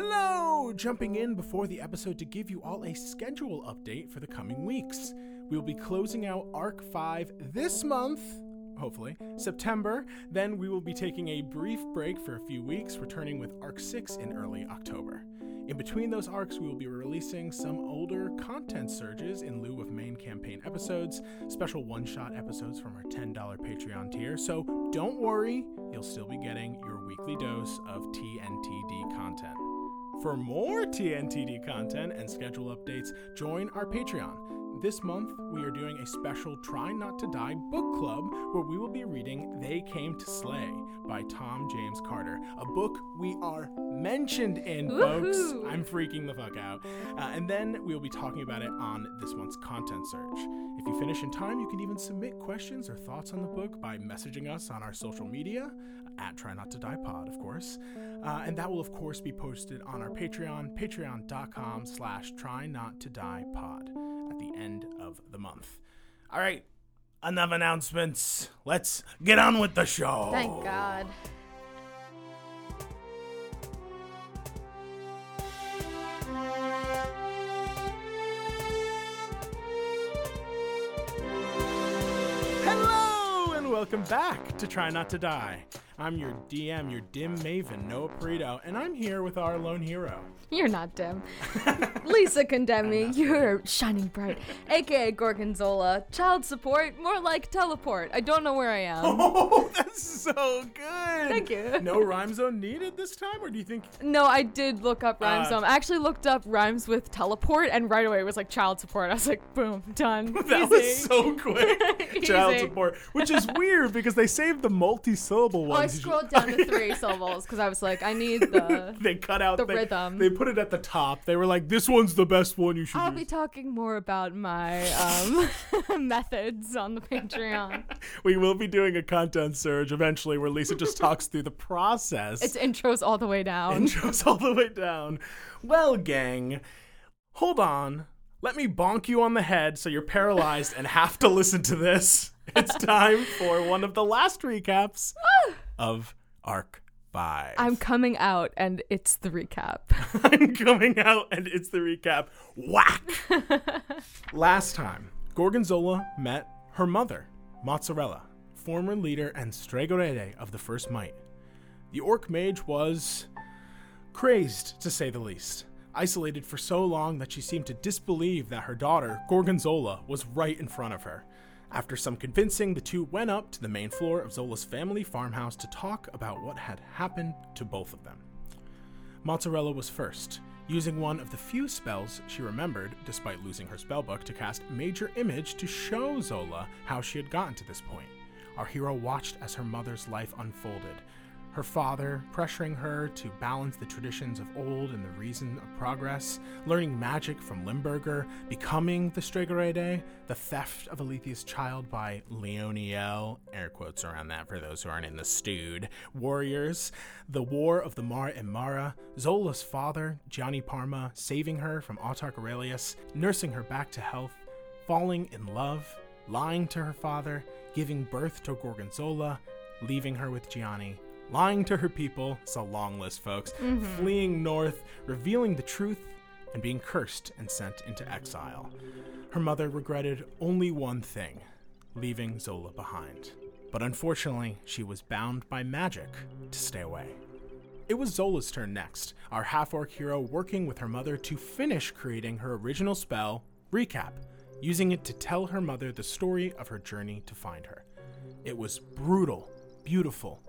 Hello! Jumping in before the episode to give you all a schedule update for the coming weeks. We'll be closing out Arc 5 this month, hopefully, September. Then we will be taking a brief break for a few weeks, returning with Arc 6 in early October. In between those arcs, we will be releasing some older content surges in lieu of main campaign episodes, special one-shot episodes from our $10 Patreon tier, so don't worry, you'll still be getting your weekly dose of TNTD content. For more TNTD content and schedule updates, join our Patreon. This month, we are doing a special Try Not to Die book club where we will be reading They Came to Slay by Tom James Carter, a book we are mentioned in, folks. I'm freaking the fuck out. And then we'll be talking about it on this month's content surge. If you finish in time, you can even submit questions or thoughts on the book by messaging us on our social media, at Try Not to Die Pod, of course. And that will, of course, be posted on our Patreon, patreon.com/Try Not to Die Pod at the end of the month. All right, enough announcements. Let's get on with the show. Thank God. Welcome back to Try Not to Die. I'm your DM, your dim maven, Noah Perito, and I'm here with our lone hero. You're not dim. Lisa condemned me. You're shining bright. AKA Gorgonzola. Child support, more like teleport. I don't know where I am. Oh, that's so good. Thank you. No rhyme zone needed this time, or do you think? No, I did look up rhyme zone. I actually looked up rhymes with teleport, and right away it was like child support. I was like, boom, done. That Easy. Was so quick. Child support, which is weird. Because they saved the multi-syllable ones. Oh, I scrolled down to 3 syllables because I was like, I need the They cut out the rhythm. They put it at the top. They were like, this one's the best one you should use. Be talking more about my methods on the Patreon. We will be doing a content surge eventually where Lisa just talks through the process. It's intros all the way down. Well, gang, hold on. Let me bonk you on the head so you're paralyzed and have to listen to this. It's time for one of the last recaps of Arc 5. I'm coming out and it's the recap. Whack! Last time, Gorgonzola met her mother, Mozzarella, former leader and Stregorede of the First Might. The orc mage was crazed, to say the least. Isolated for so long that she seemed to disbelieve that her daughter, Gorgonzola, was right in front of her. After some convincing, the two went up to the main floor of Zola's family farmhouse to talk about what had happened to both of them. Mozzarella was first, using one of the few spells she remembered, despite losing her spellbook, to cast Major Image to show Zola how she had gotten to this point. Our hero watched as her mother's life unfolded, her father pressuring her to balance the traditions of old and the reason of progress, learning magic from Limburger, becoming the Stregorede, the theft of Alethea's child by Leoniel, air quotes around that for those who aren't in the stewed, warriors, the war of the Mar and Mara, Zola's father, Gianni Parma, saving her from Autark Aurelius, nursing her back to health, falling in love, lying to her father, giving birth to Gorgonzola, leaving her with Gianni, lying to her people, it's a long list, folks, fleeing north, revealing the truth, and being cursed and sent into exile. Her mother regretted only one thing, leaving Zola behind. But unfortunately, she was bound by magic to stay away. It was Zola's turn next, our half-orc hero working with her mother to finish creating her original spell, Recap, using it to tell her mother the story of her journey to find her. It was brutal, beautiful,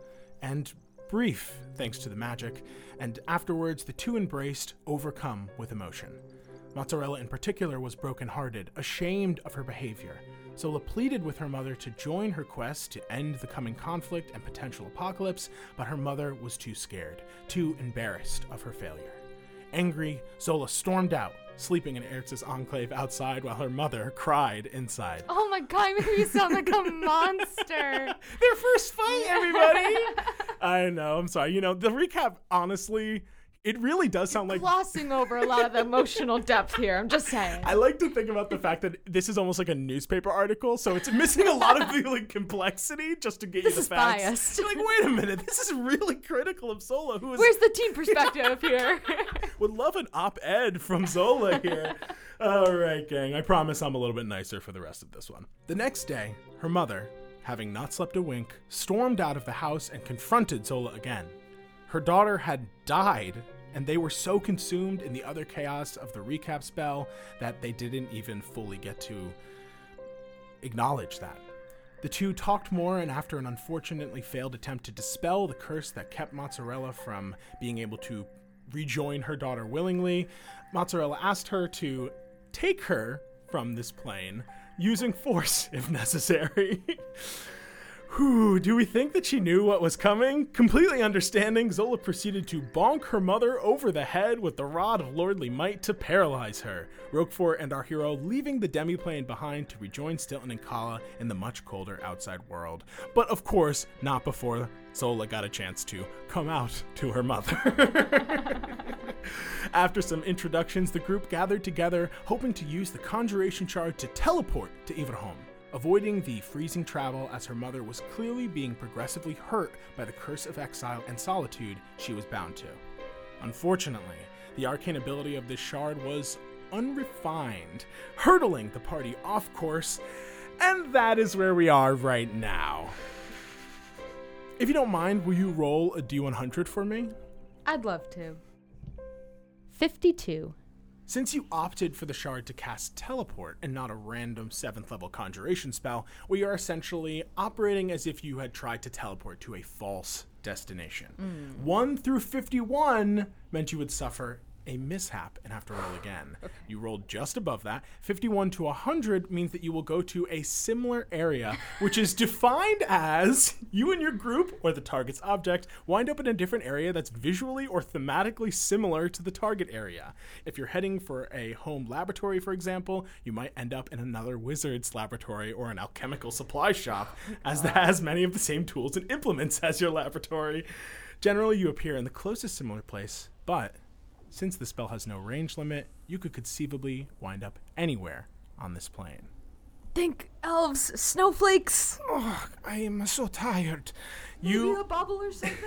and brief, thanks to the magic, and afterwards the two embraced, overcome with emotion. Mozzarella in particular was brokenhearted, ashamed of her behavior. Zola pleaded with her mother to join her quest to end the coming conflict and potential apocalypse, but her mother was too scared, too embarrassed of her failure. Angry, Zola stormed out, sleeping in Ertz's enclave outside while her mother cried inside. Oh my God, you made me sound like a monster. Their first fight, everybody. I know, I'm sorry. You know, the recap, honestly, it really does sound like glossing over a lot of the emotional depth here. I'm just saying. I like to think about the fact that this is almost like a newspaper article, so it's missing a lot of the like complexity just to get this you the facts. This is biased. You're like, wait a minute, this is really critical of Zola. Where's the teen perspective here? Would love an op-ed from Zola here. All right, gang. I promise I'm a little bit nicer for the rest of this one. The next day, her mother, having not slept a wink, stormed out of the house and confronted Zola again. Her daughter had died, and they were so consumed in the other chaos of the recap spell that they didn't even fully get to acknowledge that. The two talked more, and after an unfortunately failed attempt to dispel the curse that kept Mozzarella from being able to rejoin her daughter willingly, Mozzarella asked her to take her from this plane, using force if necessary. Whew, do we think that she knew what was coming? Completely understanding, Zola proceeded to bonk her mother over the head with the rod of lordly might to paralyze her. Roquefort and our hero leaving the demiplane behind to rejoin Stilton and Kala in the much colder outside world. But of course, not before Zola got a chance to come out to her mother. After some introductions, the group gathered together, hoping to use the conjuration shard to teleport to Everholm, avoiding the freezing travel as her mother was clearly being progressively hurt by the curse of exile and solitude she was bound to. Unfortunately, the arcane ability of this shard was unrefined, hurtling the party off course, and that is where we are right now. If you don't mind, will you roll a D100 for me? I'd love to. 52. Since you opted for the shard to cast teleport and not a random 7th level conjuration spell, we are essentially operating as if you had tried to teleport to a false destination. 1 through 51 meant you would suffer a mishap and have to roll again. You rolled just above that. 51 to 100 means that you will go to a similar area, which is defined as you and your group or the target's object wind up in a different area that's visually or thematically similar to the target area. If you're heading for a home laboratory, for example, you might end up in another wizard's laboratory or an alchemical supply shop, as that has many of the same tools and implements as your laboratory. Generally, you appear in the closest similar place, but since the spell has no range limit, you could conceivably wind up anywhere on this plane. Think elves, snowflakes. Oh, I am so tired. Maybe a bubble or something?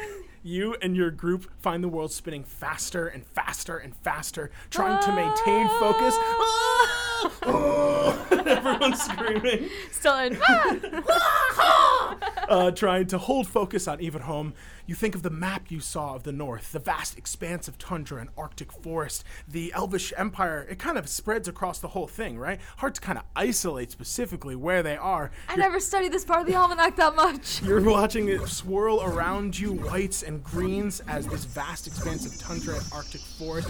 You and your group find the world spinning faster and faster and faster, trying to maintain focus. Ah! Oh! Everyone's screaming. Stilton. Trying to hold focus on Everholm. You think of the map you saw of the north, the vast expanse of tundra and Arctic forest, the Elvish Empire. It kind of spreads across the whole thing, right? Hard to kind of isolate specifically where they are. I never studied this part of the almanac that much. You're watching it swirl around you, whites and greens, as this vast expanse of tundra and Arctic forest.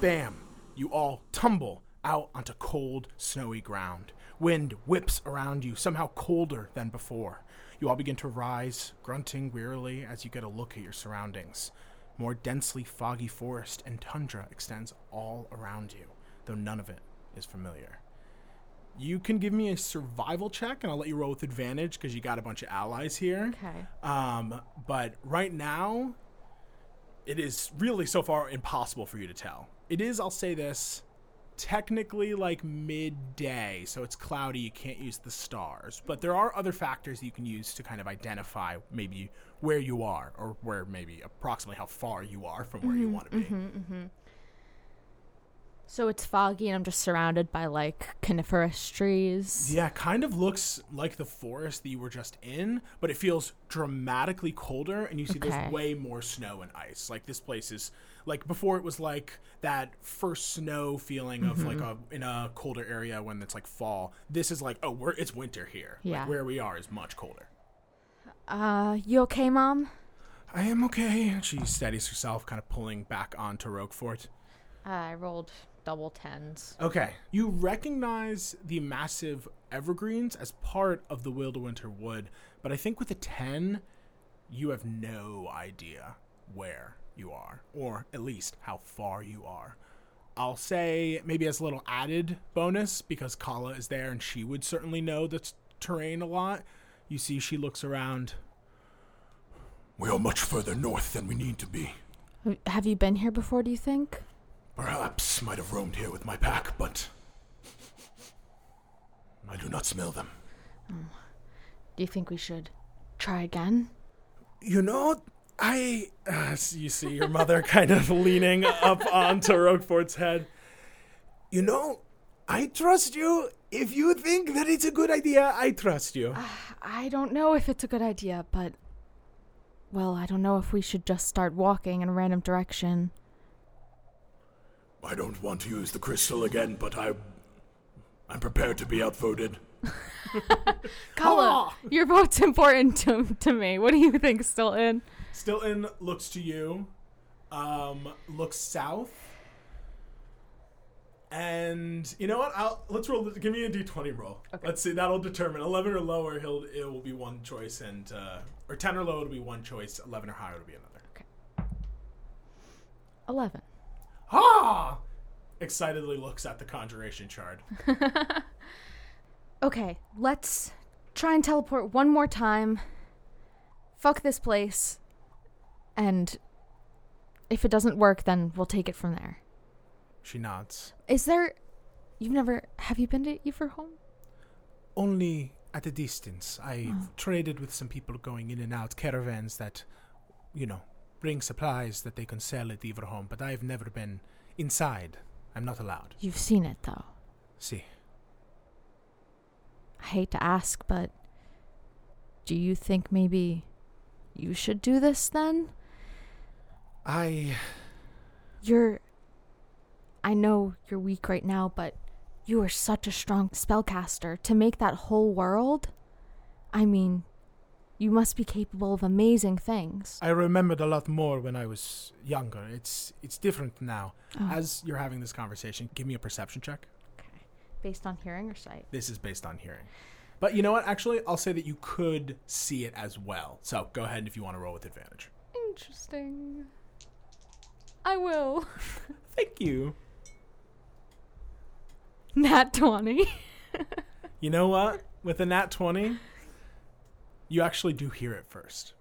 Bam! You all tumble out onto cold, snowy ground. Wind whips around you, somehow colder than before. You all begin to rise, grunting wearily as you get a look at your surroundings. More densely foggy forest and tundra extends all around you, though none of it is familiar. You can give me a survival check, and I'll let you roll with advantage because you got a bunch of allies here. Okay. But right now, it is really so far impossible for you to tell. It is, I'll say this, technically like midday, so it's cloudy, you can't use the stars, but there are other factors you can use to kind of identify maybe where you are, or where maybe approximately how far you are from where you want to be. So it's foggy and I'm just surrounded by like coniferous trees. Yeah, kind of looks like the forest that you were just in, but it feels dramatically colder, and you see there's way more snow and ice. Like this place is like, before it was like that first snow feeling of like in a colder area when it's like fall. This is like, oh, it's winter here. Yeah. Like where we are is much colder. You okay, Mom? I am okay. She steadies herself, kind of pulling back onto Roquefort. I rolled double tens. Okay. You recognize the massive evergreens as part of the Wildwinter Wood, but I think with a 10, you have no idea where you are, or at least how far you are. I'll say maybe as a little added bonus, because Kala is there and she would certainly know the terrain a lot. You see she looks around. We are much further north than we need to be. Have you been here before, do you think? Perhaps might have roamed here with my pack, but I do not smell them. Do you think we should try again? You know, You see your mother kind of leaning up onto Roquefort's head. You know, I trust you. If you think that it's a good idea, I trust you. I don't know if it's a good idea, but... Well, I don't know if we should just start walking in a random direction. I don't want to use the crystal again, but I'm prepared to be outvoted. Kala, your vote's important to me. What do you think, Stilton? Stilton looks to you, looks south, and you know what? Let's roll. Give me a d20 roll. Okay. Let's see. That'll determine 11 or lower. It will be one choice, and or 10 or lower will be one choice. 11 or higher will be another. Okay. 11. Ah! Excitedly looks at the conjuration shard. Okay, let's try and teleport one more time. Fuck this place. And if it doesn't work, then we'll take it from there. She nods. Have you been to Everholm? Only at a distance. I've traded with some people going in and out, caravans that, bring supplies that they can sell at Everholm, but I've never been inside. I'm not allowed. You've seen it, though. See. I hate to ask, but do you think maybe you should do this then? I know you're weak right now, but you are such a strong spellcaster. To make that whole world, I mean, you must be capable of amazing things. I remembered a lot more when I was younger. It's different now. Oh. As you're having this conversation, give me a perception check. Based on hearing or sight? This is based on hearing. But you know what? Actually, I'll say that you could see it as well. So go ahead if you want to roll with advantage. Interesting. I will. Thank you. Nat 20. You know what? With a nat 20, you actually do hear it first.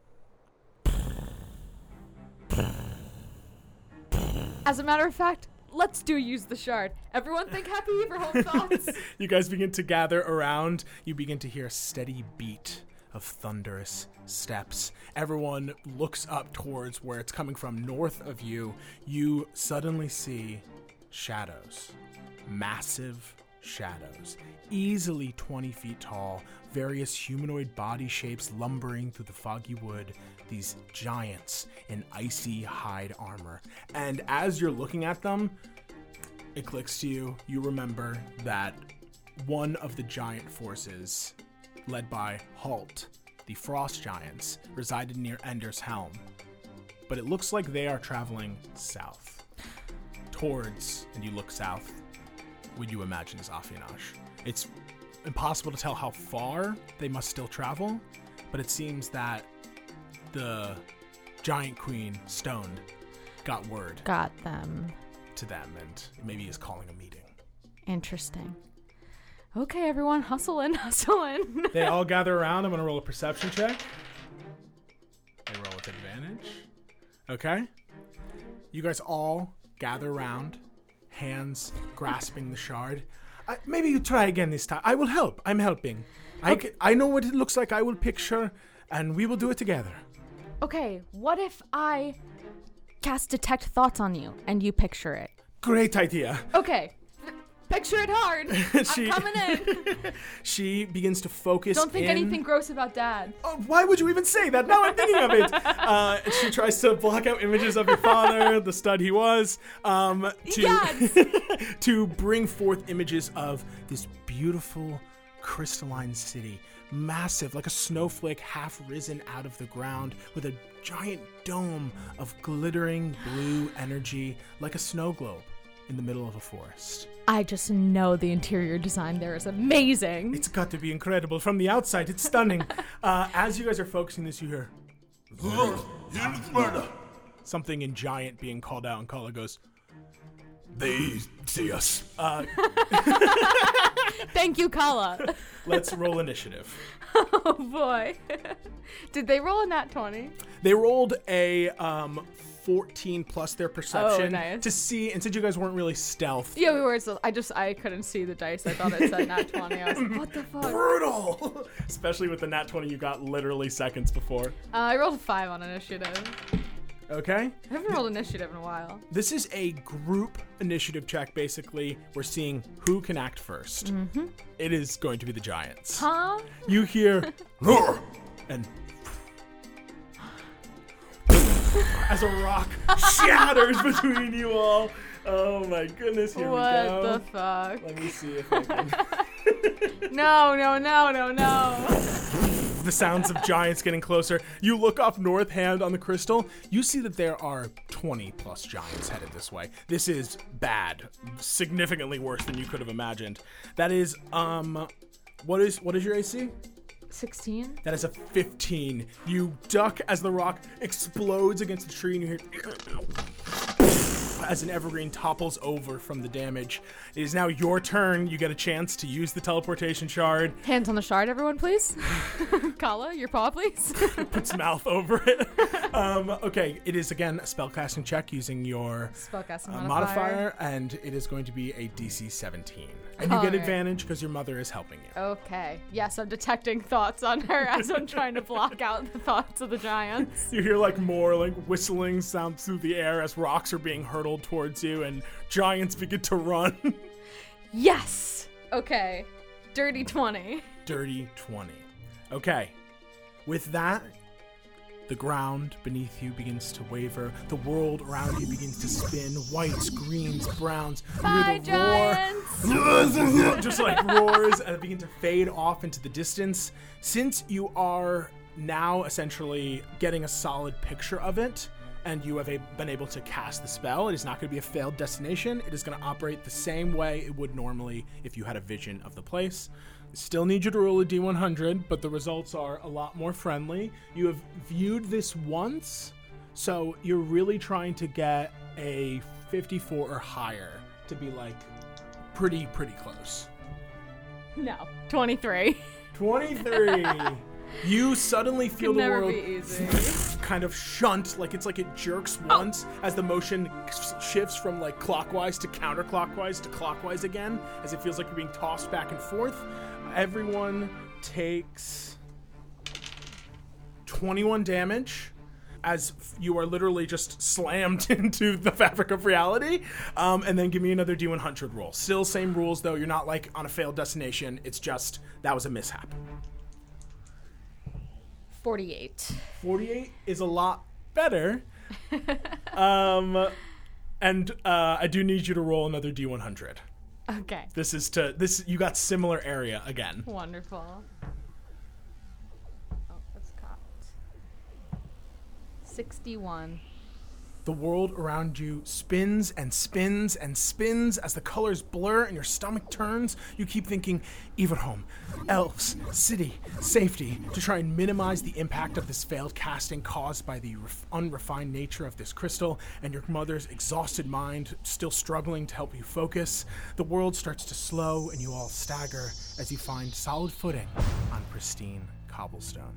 As a matter of fact, let's use the shard. Everyone think happy Everholm thoughts. You guys begin to gather around. You begin to hear a steady beat of thunderous steps. Everyone looks up towards where it's coming from north of you. You suddenly see shadows. Massive shadows. Easily 20 feet tall. Various humanoid body shapes lumbering through the foggy wood. These giants in icy hide armor. And as you're looking at them, it clicks to you. You remember that one of the giant forces, led by Halt, the frost giants, resided near Ender's Helm. But it looks like they are traveling south. And you look south, would you imagine is Zafianash. It's impossible to tell how far they must still travel, but it seems that the giant queen, Stoned, got them to them, and maybe is calling a meeting. Interesting. Okay, everyone, hustle in. They all gather around. I'm going to roll a perception check. They roll with advantage. Okay. You guys all gather around, hands grasping the shard. Maybe you try again this time. I will help. I'm helping. Okay. I know what it looks like. I will picture, and we will do it together. Okay, what if I cast Detect Thoughts on you and you picture it? Great idea. Okay, picture it hard. I'm coming in. She begins to focus. Don't think anything gross about Dad. Oh, why would you even say that? Now I'm thinking of it. She tries to block out images of your father, the stud he was, to bring forth images of this beautiful crystalline city. Massive, like a snowflake half risen out of the ground, with a giant dome of glittering blue energy, like a snow globe in the middle of a forest. I just know the interior design there is amazing. It's got to be incredible. From the outside, it's stunning. As you guys are focusing this, you hear something in giant being called out, and Kala goes, "They see us." Thank you, Kala. Let's roll initiative. Oh, boy. Did they roll a nat 20? They rolled a 14 plus their perception to see, and since you guys weren't really stealth. Yeah, we were. So I couldn't see the dice. I thought it said nat 20. I was like, what the fuck? Brutal! Especially with the nat 20 you got literally seconds before. I rolled a 5 on initiative. Okay. I haven't rolled initiative in a while. This is a group initiative check, basically. We're seeing who can act first. Mm-hmm. It is going to be the giants. Huh? You hear, roar, and as a rock shatters between you all. Oh my goodness, here we go. What the fuck? Let me see if I can. No. The sounds of giants getting closer. You look up north hand on the crystal. You see that there are 20 plus giants headed this way. This is bad. Significantly worse than you could have imagined. That is, what is your AC? 16. That is a 15. You duck as the rock explodes against the tree and you hear as an evergreen topples over from the damage. It is now your turn. You get a chance to use the teleportation shard. Hands on the shard, everyone, please. Kala, your paw, please. Puts mouth over it. Okay, it is, again, a spellcasting check using your spellcasting modifier, and it is going to be a DC 17. And you get advantage because your mother is helping you. Okay. Yes, I'm detecting thoughts on her as I'm trying to block out the thoughts of the giants. You hear, more, whistling sounds through the air as rocks are being hurled towards you and giants begin to run. Yes. Okay. Dirty 20. Okay. With that, the ground beneath you begins to waver. The world around you begins to spin. Whites, greens, browns. Bye, giants! Roar. Just roars and begin to fade off into the distance. Since you are now essentially getting a solid picture of it, and you have been able to cast the spell, it is not going to be a failed destination. It is going to operate the same way it would normally if you had a vision of the place. Still need you to roll a D100, but the results are a lot more friendly. You have viewed this once, so you're really trying to get a 54 or higher to be, pretty close. No, 23. You suddenly feel the world kind of shunt, it jerks once as the motion shifts from clockwise to counterclockwise to clockwise again, as it feels like you're being tossed back and forth. Everyone takes 21 damage as you are literally just slammed into the fabric of reality. And then give me another D100 roll. Still same rules, though. You're not on a failed destination. It's just that was a mishap. 48. 48 is a lot better. And I do need you to roll another D100. Okay. This is you got similar area again. Wonderful. Oh, that's caught. 61. The world around you spins and spins and spins as the colors blur and your stomach turns. You keep thinking, Everholm, elves, city, safety, to try and minimize the impact of this failed casting caused by the unrefined nature of this crystal and your mother's exhausted mind still struggling to help you focus. The world starts to slow and you all stagger as you find solid footing on pristine cobblestone.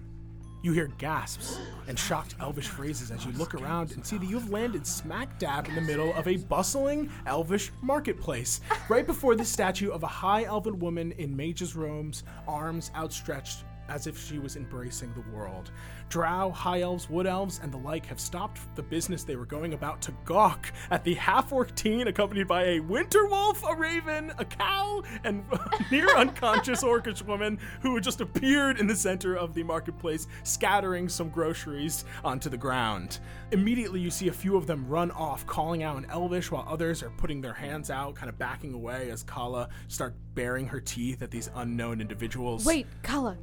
You hear gasps and shocked elvish phrases as you look around and see that you've landed smack dab in the middle of a bustling elvish marketplace, right before the statue of a high elven woman in mage's robes, arms outstretched as if she was embracing the world. Drow, high elves, wood elves, and the like have stopped the business they were going about to gawk at the half-orc teen accompanied by a winter wolf, a raven, a cow, and a near-unconscious orcish woman who just appeared in the center of the marketplace, scattering some groceries onto the ground. Immediately, you see a few of them run off, calling out in Elvish, while others are putting their hands out, kind of backing away as Kala starts baring her teeth at these unknown individuals. Wait, Kala.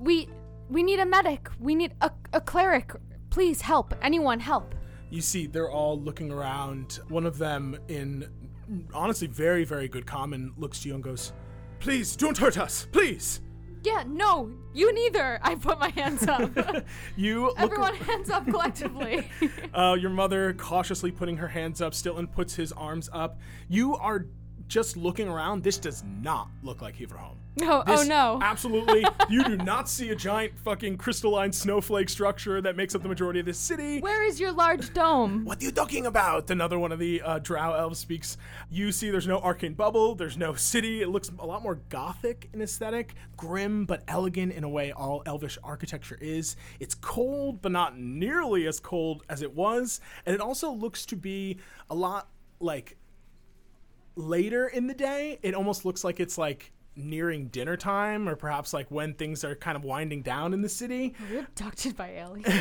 We need a medic. We need a cleric. Please help. Anyone help. You see, they're all looking around. One of them, in honestly very, very good common, looks to you and goes, "Please, don't hurt us. Please." Yeah, no, you neither. I put my hands up. Everyone hands up collectively. Your mother cautiously putting her hands up. Stilton puts his arms up. You are just looking around, this does not look like Everholm. Oh no. Absolutely. You do not see a giant fucking crystalline snowflake structure that makes up the majority of this city. Where is your large dome? What are you talking about? Another one of the drow elves speaks. You see there's no arcane bubble. There's no city. It looks a lot more gothic in aesthetic. Grim but elegant in a way all elvish architecture is. It's cold but not nearly as cold as it was. And it also looks to be a lot like later in the day. It almost looks like it's like nearing dinner time, or perhaps like when things are kind of winding down in the city. We're abducted by aliens.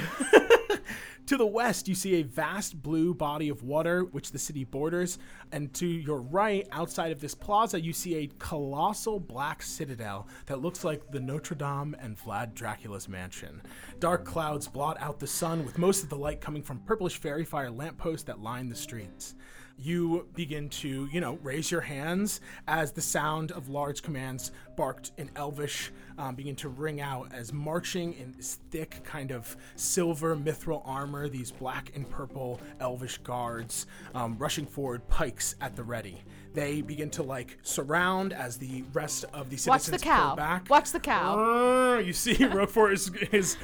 To the west, you see a vast blue body of water, which the city borders. And to your right, outside of this plaza, you see a colossal black citadel that looks like the Notre Dame and Vlad Dracula's mansion. Dark clouds blot out the sun, with most of the light coming from purplish fairy fire lampposts that line the streets. You begin to, raise your hands as the sound of large commands barked in Elvish begin to ring out as marching in this thick kind of silver mithril armor, these black and purple Elvish guards rushing forward, pikes at the ready. They begin to surround as the rest of the citizens pull back. Watch the cow. You see Roquefort is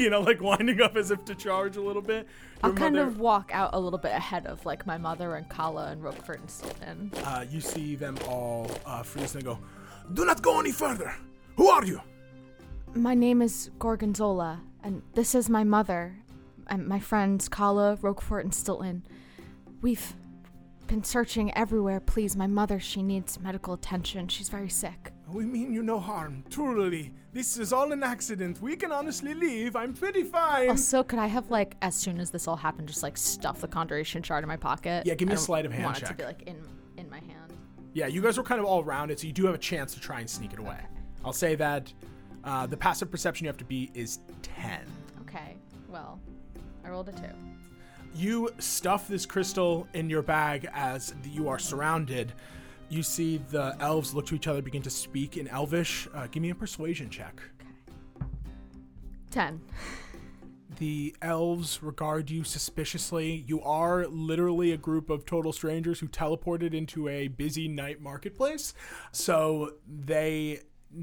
winding up as if to charge a little bit. Your I'll kind mother, of walk out a little bit ahead of my mother and Kala and Roquefort and Stilton. You see them all freeze and go, "Do not go any further. Who are you?" "My name is Gorgonzola, and this is my mother and my friends Kala, Roquefort, and Stilton. We've been searching everywhere. Please, my mother, she needs medical attention. She's very sick." "We mean you no harm. Truly, this is all an accident. We can honestly leave. I'm pretty fine." Also, could I have, as soon as this all happened, just, stuff the conjuration shard in my pocket? Yeah, give me a sleight of hand check. I want it to be, in my hand. Yeah, you guys are kind of all rounded, so you do have a chance to try and sneak it away. Okay. I'll say that the passive perception you have to beat is 10. Okay, well, I rolled a 2. You stuff this crystal in your bag as you are surrounded. You see the elves look to each other, begin to speak in Elvish. Give me a persuasion check. Okay. 10. The elves regard you suspiciously. You are literally a group of total strangers who teleported into a busy night marketplace. So they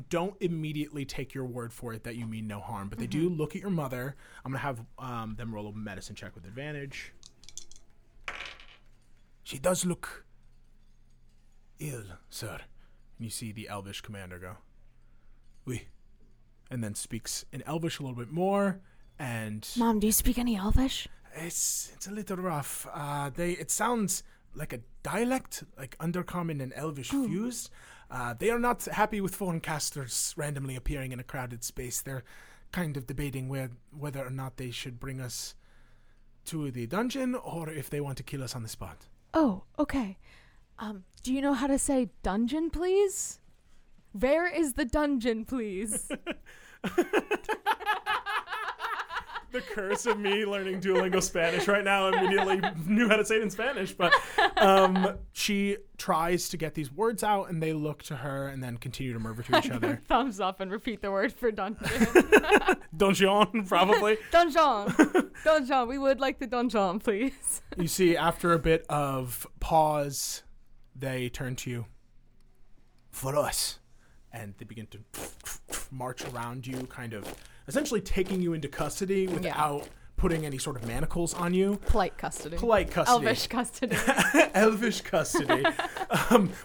don't immediately take your word for it that you mean no harm, but they do look at your mother. I'm going to have them roll a medicine check with advantage. "She does look ill, sir." And you see the Elvish commander go, "Oui." And then speaks in Elvish a little bit more, and... "Mom, do you speak any Elvish?" It's a little rough. It sounds like a dialect, Undercommon and Elvish fused. They are not happy with foreign casters randomly appearing in a crowded space. They're kind of debating whether or not they should bring us to the dungeon or if they want to kill us on the spot. "Oh, okay. Do you know how to say dungeon, please? Where is the dungeon, please?" The curse of me learning Duolingo Spanish right now. Immediately knew how to say it in Spanish, but she tries to get these words out, and they look to her and then continue to murmur to each other. Thumbs up and repeat the word for dungeon. Donjon, probably. Donjon. Donjon. We would like the donjon, please. You see, after a bit of pause, they turn to you. "For us." And they begin to march around you, kind of essentially taking you into custody without putting any sort of manacles on you. Polite custody. Elvish custody. Elvish custody.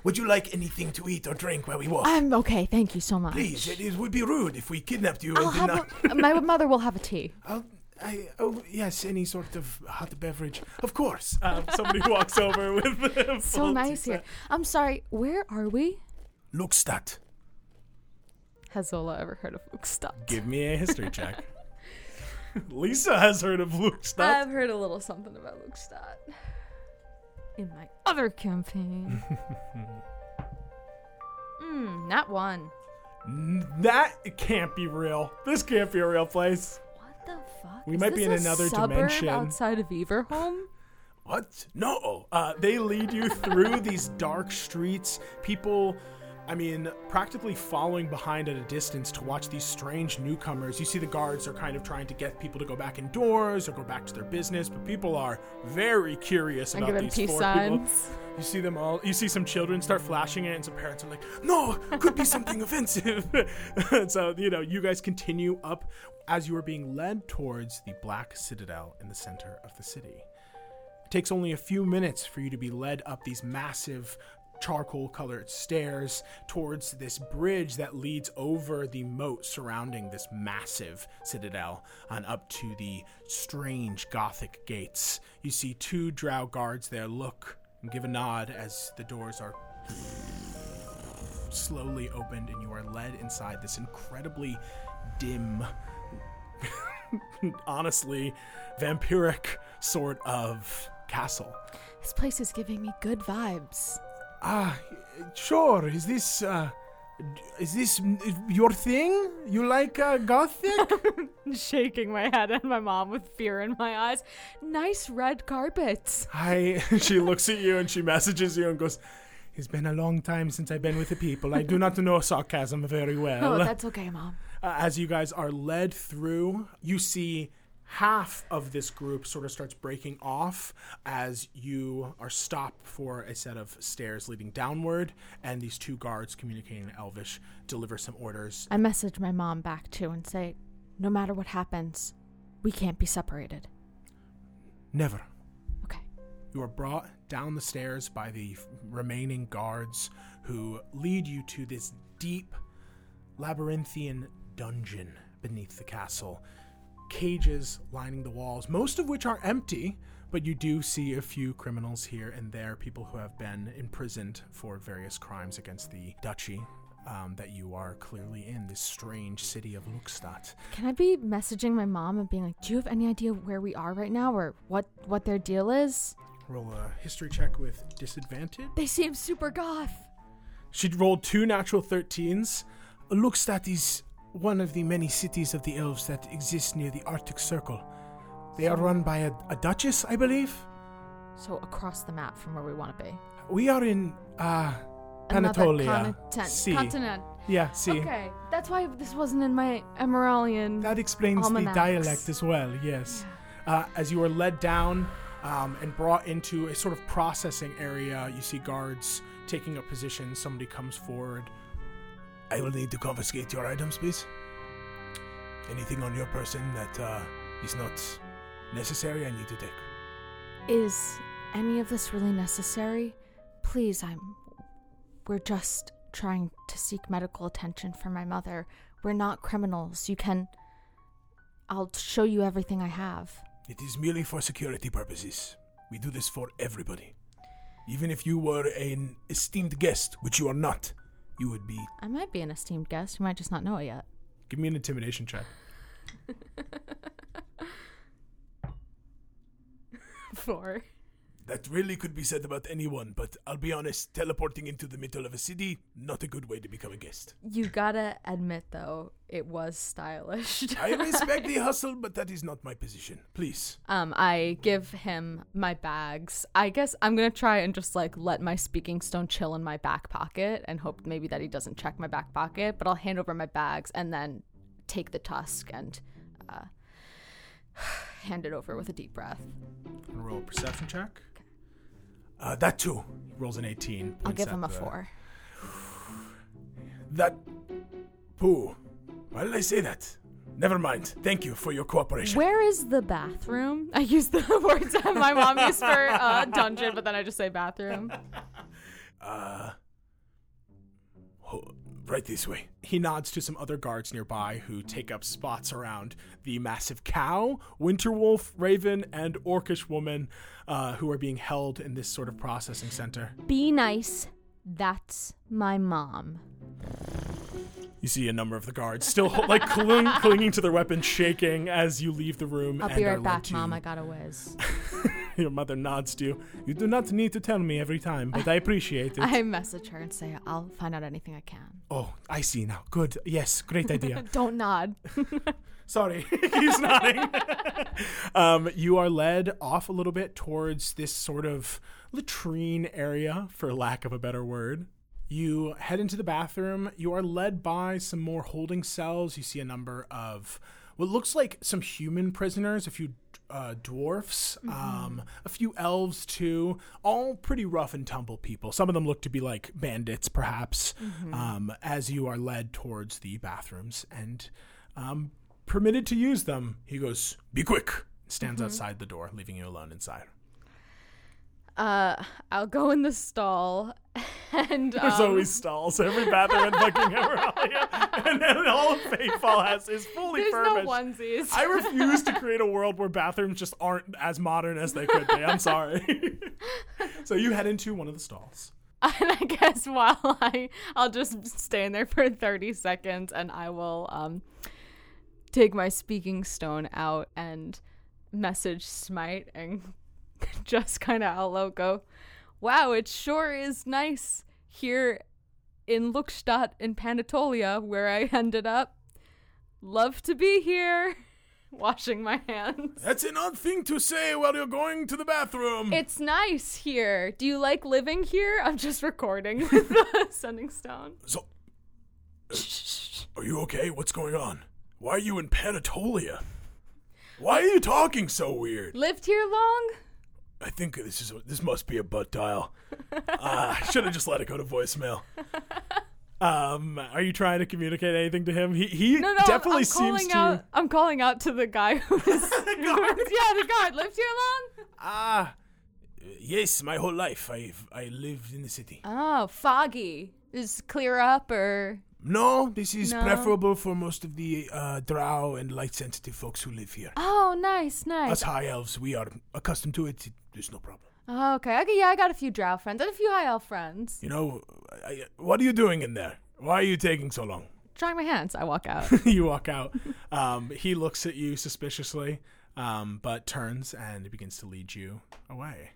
"Would you like anything to eat or drink while we walk?" "I'm okay, thank you so much." "Please, it would be rude if we kidnapped you and did not..." My mother will have a tea. Oh, yes, any sort of hot beverage. "Of course." Somebody walks over with... So nice here. I'm sorry, where are we? "Luchtstadt." Has Zola ever heard of Luchtstadt? Give me a history check. Lisa has heard of Luchtstadt. I've heard a little something about Luchtstadt in my other campaign. Not one. That can't be real. This can't be a real place. What the fuck? We might be in another dimension outside of Everholm. What? No. They lead you through these dark streets. People I mean, practically following behind at a distance to watch these strange newcomers. You see the guards are kind of trying to get people to go back indoors or go back to their business, but people are very curious about these four signs. People. You see them all. You see some children start flashing it, and some parents are like, no, could be something offensive. So, you know, you guys continue up as you are being led towards the Black Citadel in the center of the city. It takes only a few minutes for you to be led up these massive charcoal-colored stairs towards this bridge that leads over the moat surrounding this massive citadel and up to the strange Gothic gates. You see two drow guards there look and give a nod as the doors are slowly opened and you are led inside this incredibly dim, honestly, vampiric sort of castle. This place is giving me good vibes. Sure. Is this your thing? You like Gothic? Shaking my head at my mom with fear in my eyes. Nice red carpets. She looks at you and she messages you and goes, it's been a long time since I've been with the people. I do not know sarcasm very well. Oh, that's okay, Mom. As you guys are led through, you see half of this group sort of starts breaking off as you are stopped for a set of stairs leading downward, and these two guards communicating in Elvish deliver some orders. I message my mom back too and say, no matter what happens, we can't be separated. Never. Okay. You are brought down the stairs by the remaining guards who lead you to this deep labyrinthian dungeon beneath the castle. Cages lining the walls, most of which are empty, but you do see a few criminals here and there, people who have been imprisoned for various crimes against the duchy that you are clearly in, this strange city of Luchtstadt. Can I be messaging my mom and being like, do you have any idea where we are right now or what their deal is? Roll a history check with disadvantage. They seem super goth. She rolled two natural 13s. Luchtstadt is one of the many cities of the elves that exist near the Arctic Circle. They are run by a duchess, I believe. So across the map from where we want to be. We are in Panatolia. Continent. Yeah, see. Okay, that's why this wasn't in my Emeralian. That explains almanacs. The dialect as well, yes. Yeah. As you are led down and brought into a sort of processing area, you see guards taking up positions. Somebody comes forward. I will need to confiscate your items, please. Anything on your person that is not necessary, I need to take. Is any of this really necessary? Please, we're just trying to seek medical attention for my mother. We're not criminals. I'll show you everything I have. It is merely for security purposes. We do this for everybody. Even if you were an esteemed guest, which you are not, you would be. I might be an esteemed guest. You might just not know it yet. Give me an intimidation check. 4. That really could be said about anyone, but I'll be honest, teleporting into the middle of a city, not a good way to become a guest. You gotta admit, though, it was stylish. I respect the hustle, but that is not my position. Please. I give him my bags. I guess I'm gonna try and just, let my speaking stone chill in my back pocket and hope maybe that he doesn't check my back pocket, but I'll hand over my bags and then take the tusk and hand it over with a deep breath. Roll a perception check. That too. He rolls an 18. I'll give him a 4. That. Pooh. Why did I say that? Never mind. Thank you for your cooperation. Where is the bathroom? I use the words that my mom used for dungeon, but then I just say bathroom. Right this way. He nods to some other guards nearby who take up spots around the massive cow, winter wolf, raven, and orcish woman who are being held in this sort of processing center. Be nice. That's my mom. You see a number of the guards still clinging to their weapons, shaking as you leave the room. I'll be right back, Mom. I got a whiz. Your mother nods to you. You do not need to tell me every time, but I appreciate it. I message her and say, I'll find out anything I can. Oh, I see now. Good. Yes, great idea. Don't nod. Sorry, he's nodding. You are led off a little bit towards this sort of latrine area, for lack of a better word. You head into the bathroom. You are led by some more holding cells. You see a number of what looks like some human prisoners, a few dwarfs, a few elves too, all pretty rough and tumble people. Some of them look to be like bandits, perhaps, as you are led towards the bathrooms and permitted to use them. He goes, "Be quick," stands outside the door, leaving you alone inside. I'll go in the stall. And there's always stalls. Every bathroom in fucking Emeralia and all of Faithfall has is fully furnished. There's no onesies. I refuse to create a world where bathrooms just aren't as modern as they could be. I'm sorry. So you head into one of the stalls. And I guess while I'll just stand there for 30 seconds and I will take my speaking stone out and message Smite and just kind of out loud go, "Wow, it sure is nice here in Luchtstadt in Panatolia, where I ended up. Love to be here." Washing my hands. That's an odd thing to say while you're going to the bathroom. It's nice here. Do you like living here? I'm just recording with the sending stone. So, are you okay? What's going on? Why are you in Panatolia? Why are you talking so weird? Lived here long? I think this must be a butt dial. I should have just let it go to voicemail. Are you trying to communicate anything to him? He definitely seems to... I'm calling out to the guy who was... the guard. Lived here long? Yes, my whole life. I lived in the city. Oh, foggy. Is clear up or... No, this is preferable for most of the drow and light-sensitive folks who live here. Oh, nice. Us high elves, we are accustomed to it. There's no problem. Oh, okay, yeah, I got a few drow friends and a few high elf friends. You know, what are you doing in there? Why are you taking so long? Drying my hands. I walk out. You walk out. He looks at you suspiciously, but turns and begins to lead you away.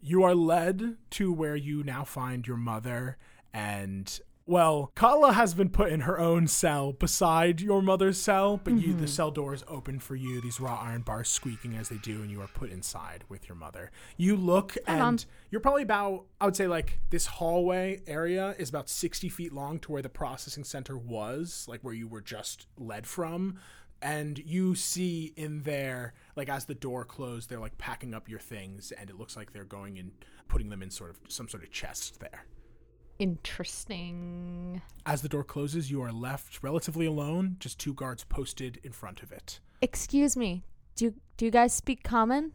You are led to where you now find your mother and... Well, Kala has been put in her own cell beside your mother's cell, but the cell door is open for you, these raw iron bars squeaking as they do, and you are put inside with your mother. You look, and you're probably about, I would say, like, this hallway area is about 60 feet long to where the processing center was, like, where you were just led from. And you see in there, like, as the door closed, they're, like, packing up your things, and it looks like they're going and putting them in sort of some sort of chest there. Interesting. As the door closes, you are left relatively alone, just two guards posted in front of it. Excuse me, do you guys speak common?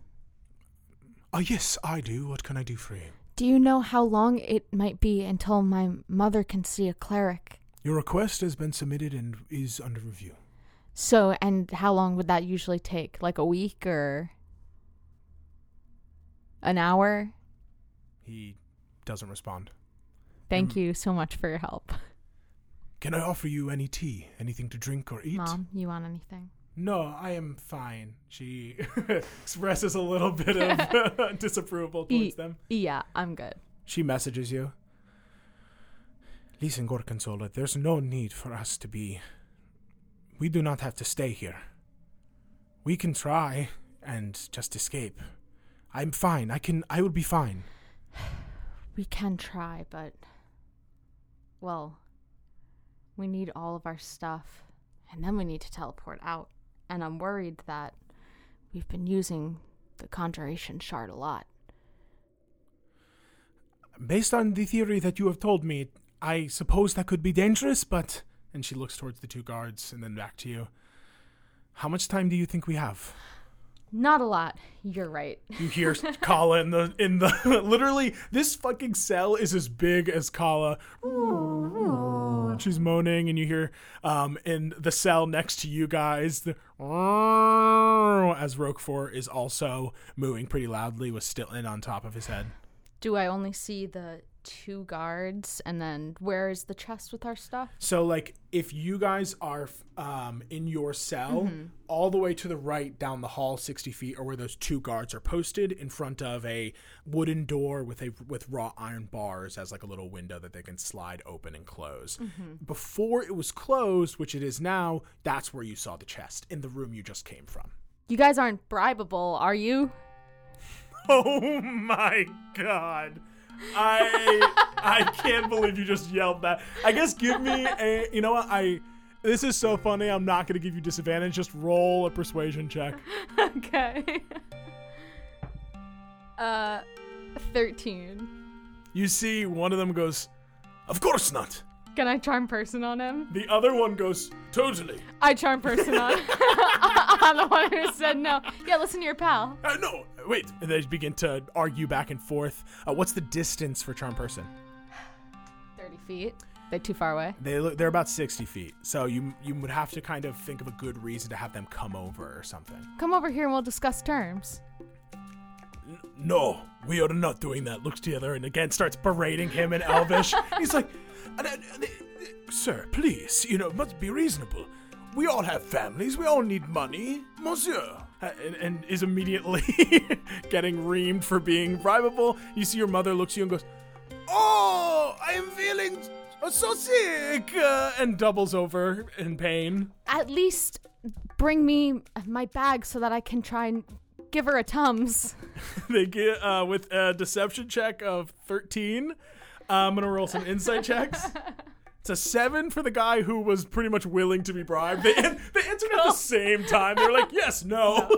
Yes, I do. What can I do for you? Do you know how long it might be until my mother can see a cleric? Your request has been submitted and is under review. So, and how long would that usually take? Like a week or an hour? He doesn't respond. Thank you so much for your help. Can I offer you any tea? Anything to drink or eat? Mom, you want anything? No, I am fine. She expresses a little bit of disapproval towards them. Yeah, I'm good. She messages you. Listen, Gorgonzola, there's no need for us to be... We do not have to stay here. We can try and just escape. I'm fine. I would be fine. We can try, but... Well, we need all of our stuff, and then we need to teleport out. And I'm worried that we've been using the Conjuration Shard a lot. Based on the theory that you have told me, I suppose that could be dangerous, but... And she looks towards the two guards and then back to you. How much time do you think we have? Not a lot. You're right. You hear Kala in the literally this fucking cell is as big as Kala. Ooh. She's moaning, and you hear in the cell next to you guys as Roquefort is also mooing pretty loudly with Stilton on top of his head. Do I only see the two guards, and then where is the chest with our stuff? So, like, if you guys are in your cell, all the way to the right down the hall 60 feet are where those two guards are posted in front of a wooden door with raw iron bars as, like, a little window that they can slide open and close. Before it was closed, which it is now, that's where you saw the chest, in the room you just came from. You guys aren't bribable, are you? Oh my god. I can't believe you just yelled that. I guess give me a, you know what, this is so funny, I'm not going to give you disadvantage. Just roll a persuasion check. Okay. 13. You see one of them goes, "Of course not." Can I charm person on him? The other one goes, "Totally." I charm person on him. I'm the one who said no. Yeah, listen to your pal. No, wait. And they begin to argue back and forth. What's the distance for charm person? 30 feet. They're too far away. They're about 60 feet. So you would have to kind of think of a good reason to have them come over or something. Come over here and we'll discuss terms. No, we are not doing that. Looks together and again starts berating him in Elvish. He's like, "Sir, please, must be reasonable. We all have families. We all need money, monsieur." And is immediately getting reamed for being bribable. You see your mother looks at you and goes, "Oh, I am feeling so sick," and doubles over in pain. At least bring me my bag so that I can try and give her a Tums. They get, with a deception check of 13, I'm going to roll some insight checks. It's a 7 for the guy who was pretty much willing to be bribed. They answered cool. At the same time. They were like, yes, no.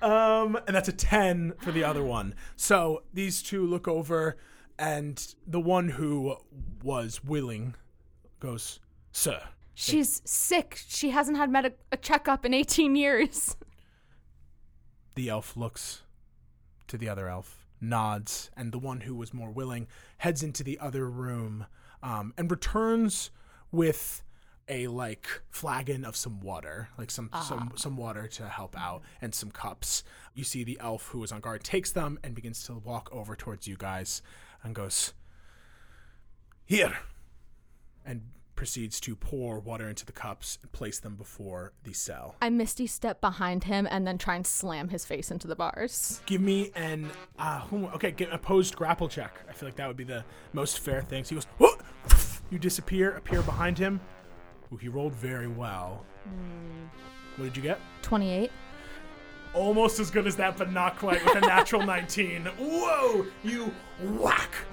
And that's a 10 for the other one. So these two look over, and the one who was willing goes, "Sir. She's sick. She hasn't had a checkup in 18 years. The elf looks to the other elf, nods, and the one who was more willing heads into the other room and returns with a, flagon of some water, some water to help out and some cups. You see the elf who was on guard takes them and begins to walk over towards you guys and goes, "Here," and proceeds to pour water into the cups and place them before the cell. I misty step behind him and then try and slam his face into the bars. Give me an opposed grapple check. I feel like that would be the most fair thing. So he goes, "Whoa!" You disappear, appear behind him. Ooh, he rolled very well. What did you get? 28. Almost as good as that, but not quite, with a natural 19. Whoa! You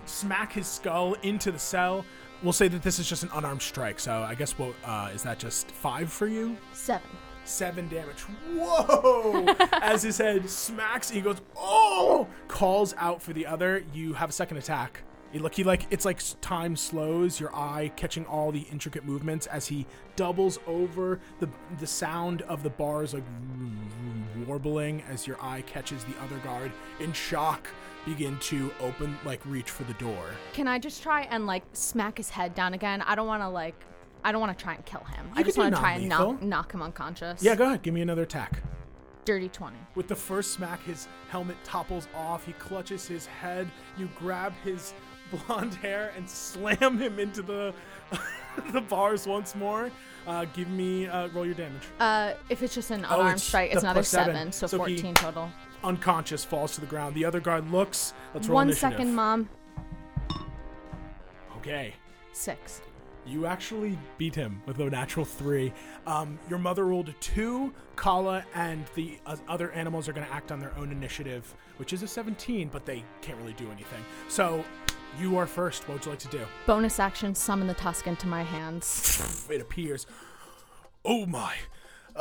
smack his skull into the cell. We'll say that this is just an unarmed strike, so I guess is that just 5 for you? 7. 7 damage. Whoa! As his head smacks, he goes, "Oh!" Calls out for the other. You have a second attack. It's like time slows, your eye catching all the intricate movements as he doubles over the sound of the bars warbling as your eye catches the other guard in shock begin to open, reach for the door. Can I just try and smack his head down again? I don't want to try and kill him. I just want to try and knock him unconscious. Yeah, go ahead. Give me another attack. Dirty 20. With the first smack, his helmet topples off. He clutches his head. You grab his blonde hair and slam him into the the bars once more. Give me roll your damage. If it's just an unarmed strike, it's another 7, so 14 total. Unconscious, falls to the ground. The other guard looks. Let's roll initiative. 1 second, Mom. Okay. 6. You actually beat him with a natural 3. Your mother rolled a 2. Kala and the other animals are going to act on their own initiative, which is a 17, but they can't really do anything. So you are first. What would you like to do? Bonus action, summon the tusk into my hands. It appears. Oh my.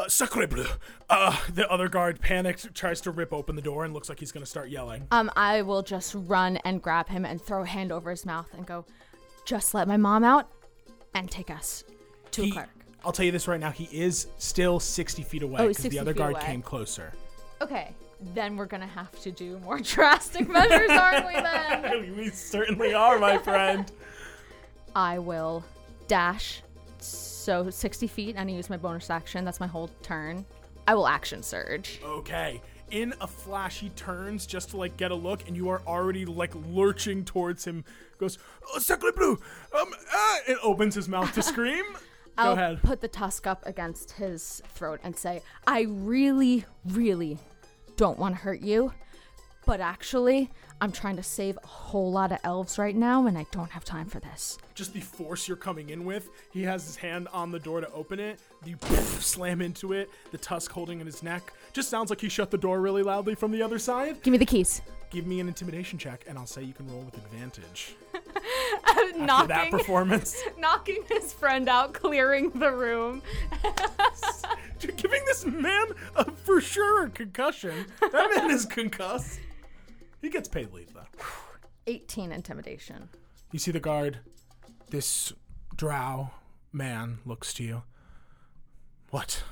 Sacre bleu. The other guard panics, tries to rip open the door, and looks like he's going to start yelling. I will just run and grab him and throw a hand over his mouth and go, "Just let my mom out and take us to a clerk." I'll tell you this right now. He is still 60 feet away because the other guard came closer. Okay. Then we're going to have to do more drastic measures, aren't we, then? We certainly are, my friend. I will dash. So 60 feet, and I use my bonus action. That's my whole turn. I will action surge. Okay. In a flash, he turns just to get a look, and you are already lurching towards him. Goes, "Oh, sacre bleu!" It opens his mouth to scream. Go ahead. Put the tusk up against his throat and say, "I really, really don't want to hurt you, but actually, I'm trying to save a whole lot of elves right now, and I don't have time for this. Just the force you're coming in with. He has his hand on the door to open it. You slam into it, the tusk holding in his neck. Just sounds like he shut the door really loudly from the other side. Give me the keys. Give me an intimidation check, and I'll say you can roll with advantage. After that performance. Knocking his friend out, clearing the room. Giving this man a, for sure a concussion. That man is concussed. He gets paid leave, though. 18 intimidation. You see the guard. This drow man looks to you. What?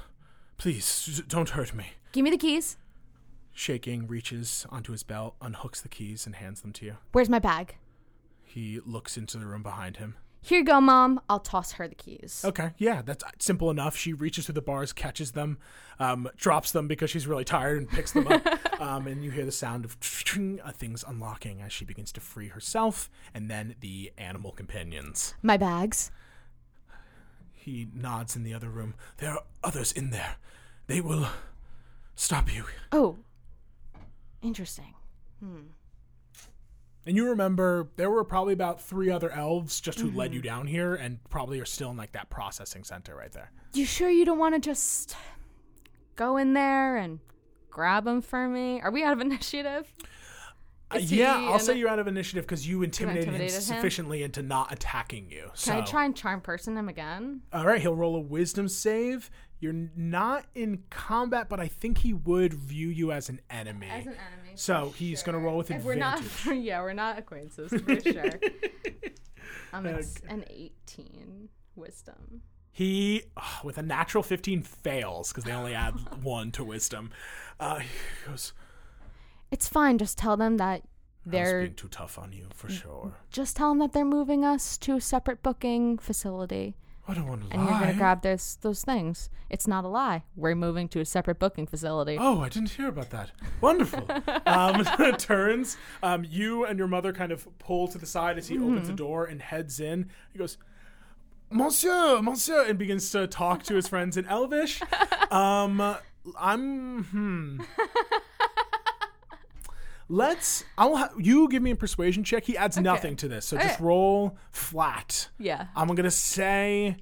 Please, don't hurt me. Give me the keys. Shaking, reaches onto his belt, unhooks the keys, and hands them to you. Where's my bag? He looks into the room behind him. Here you go, Mom. I'll toss her the keys. Okay, yeah, that's simple enough. She reaches through the bars, catches them, drops them because she's really tired, and picks them up. And you hear the sound of things unlocking as she begins to free herself and then the animal companions. My bags? He nods in the other room. There are others in there. They will stop you. Oh, interesting. And you remember there were probably about 3 other elves just who led you down here and probably are still in like that processing center right there. You sure you don't want to just go in there and grab them for me? Are we out of initiative? Yeah, I'll say you're out of initiative because you intimidated him sufficiently into not attacking you. Can I try and charm person him again? All right, he'll roll a wisdom save. You're not in combat, but I think he would view you as an enemy. As an enemy, so he's going to roll with advantage. We're not acquaintances, for sure. It's an 18 wisdom. He, with a natural 15, fails because they only add 1 to wisdom. He goes... It's fine. Just tell them that they're... I was being too tough on you, for sure. Just tell them that they're moving us to a separate booking facility. I don't want to lie. And you're going to grab those things. It's not a lie. We're moving to a separate booking facility. Oh, I didn't hear about that. Wonderful. Turns. You and your mother kind of pull to the side as he opens the door and heads in. He goes... Monsieur, and begins to talk to his friends in Elvish. You give me a persuasion check. He adds nothing to this, so just roll flat. Yeah. I'm going to say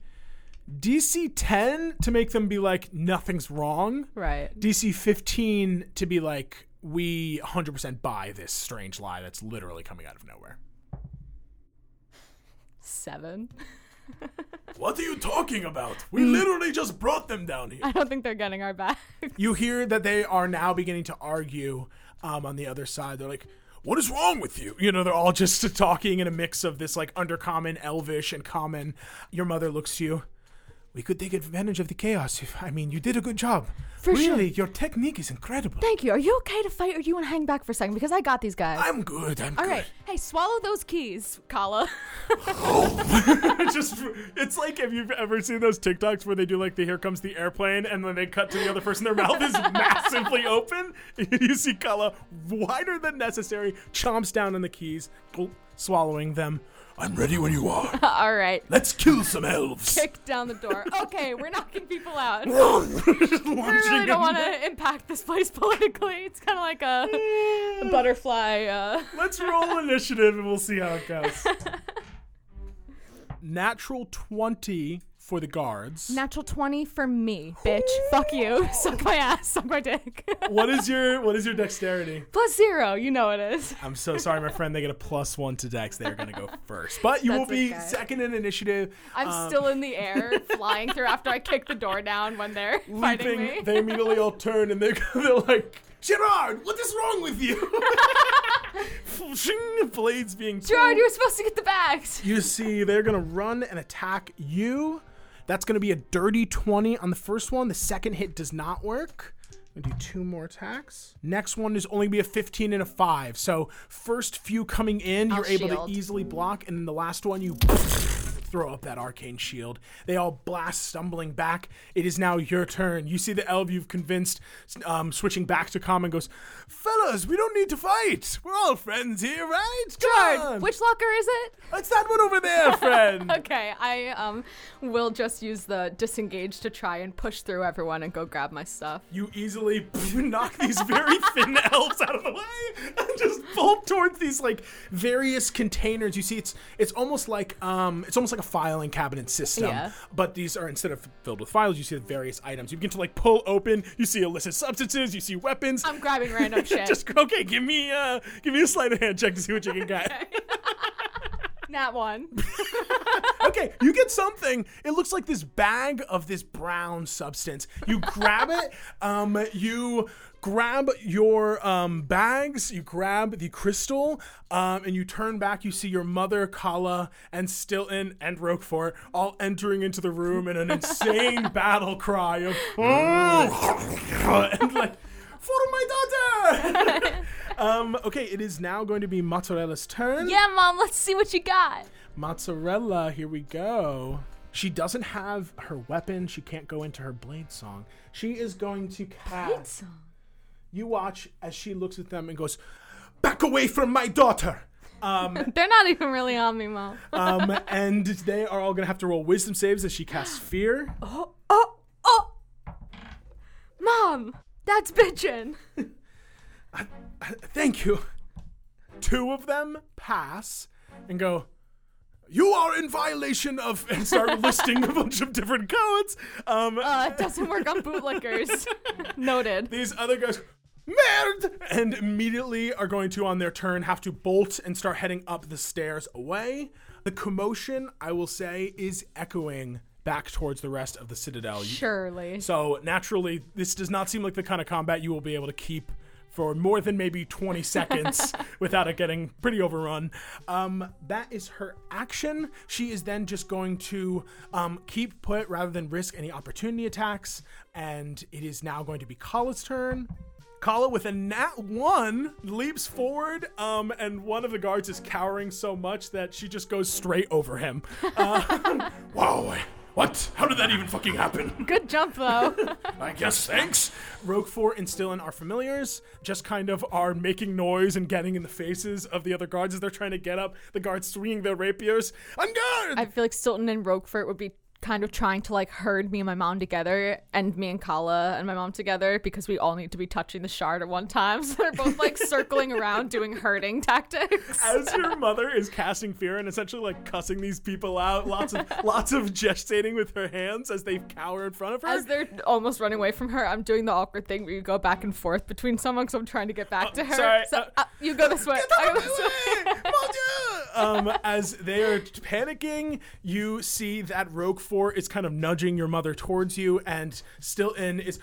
DC 10 to make them be like, nothing's wrong. Right. DC 15 to be like, we 100% buy this strange lie that's literally coming out of nowhere. 7. What are you talking about? We literally just brought them down here. I don't think they're getting our bags. You hear that they are now beginning to argue on the other side. They're like, what is wrong with you? You know, they're all just talking in a mix of this like undercommon, elvish, and common. Your mother looks to you. We could take advantage of the chaos. You did a good job. Your technique is incredible. Thank you. Are you okay to fight, or do you want to hang back for a second? Because I got these guys. I'm good. All right. Hey, swallow those keys, Kala. It's like if you've ever seen those TikToks where they do like the "Here Comes the Airplane" and then they cut to the other person, their mouth is massively open. You see Kala wider than necessary, chomps down on the keys, swallowing them. I'm ready when you are. All right. Let's kill some elves. Kick down the door. Okay, we're knocking people out. We really don't want to impact this place politically. It's kind of like a butterfly. Let's roll initiative and we'll see how it goes. Natural 20 for the guards. Natural 20 for me, bitch. Fuck you. Suck my ass. Suck my dick. What is your dexterity? +0. You know it is. I'm so sorry, my friend. They get a +1 to dex. They're going to go first. But you will be second in initiative. I'm still in the air, flying through after I kick the door down when they're leaping, fighting me. They immediately all turn and they're like, Gerard, what is wrong with you? Blades being pulled. Gerard, you were supposed to get the bags. You see, they're going to run and attack you. That's going to be a dirty 20 on the first one. The second hit does not work. I'm going to do 2 more attacks. Next one is only going to be a 15 and a 5. So first few coming in, you're able to easily block. And then the last one, you throw up that arcane shield. They all blast, stumbling back. It is now your turn. You see the elf you've convinced, switching back to common, goes, "Fellas, we don't need to fight. We're all friends here, right? Come on. Which locker is it? It's that one over there, friend." Okay, I will just use the disengage to try and push through everyone and go grab my stuff. You easily knock these very thin elves out of the way and just bolt towards these like various containers. You see, it's almost like a filing cabinet system, but these are, instead of filled with files, you see the various items. You begin to like pull open. You see illicit substances. You see weapons. I'm grabbing random shit. Just okay. Give me a sleight of hand check to see what you can get. Okay. Nat one. Okay, you get something. It looks like this bag of this brown substance. You grab it. You grab your bags. You grab the crystal, and you turn back. You see your mother, Kala, and Stilton and Roquefort all entering into the room in an insane battle cry of and like, "For my daughter!" Okay, it is now going to be Mozzarella's turn. Yeah, Mom, let's see what you got. Mozzarella, here we go. She doesn't have her weapon. She can't go into her blade song. She is going to cast. Blade song? You watch as she looks at them and goes, "Back away from my daughter." They're not even really on me, Mom. And they are all going to have to roll wisdom saves as she casts fear. Oh. Mom, that's bitchin'. Thank you. Two of them pass and go, "You are in violation of," and start listing a bunch of different codes. It doesn't work on bootlickers. Noted. These other guys, "Merd!" and immediately are going to, on their turn, have to bolt and start heading up the stairs away. The commotion, I will say, is echoing back towards the rest of the Citadel. Surely. So naturally, this does not seem like the kind of combat you will be able to keep for more than maybe 20 seconds without it getting pretty overrun. That is her action. She is then just going to keep put rather than risk any opportunity attacks. And it is now going to be Kala's turn. Kala, with a nat 1, leaps forward, and one of the guards is cowering so much that she just goes straight over him. Wow. What? How did that even fucking happen? Good jump, though. I guess, thanks. Roquefort and Stilton are familiars, just kind of are making noise and getting in the faces of the other guards as they're trying to get up. The guards swinging their rapiers. "On guard!" I feel like Stilton and Roquefort would be kind of trying to like herd me and my mom together, and me and Kala and my mom together, because we all need to be touching the shard at one time. So they're both like circling around doing herding tactics. As your mother is casting fear and essentially like cussing these people out, lots of gestating with her hands as they cower in front of her. As they're almost running away from her, I'm doing the awkward thing where you go back and forth between someone because I'm trying to get back to her. Sorry. So, you go this way. Get this way. As they are panicking, you see that Roquefort is kind of nudging your mother towards you, and Stilton is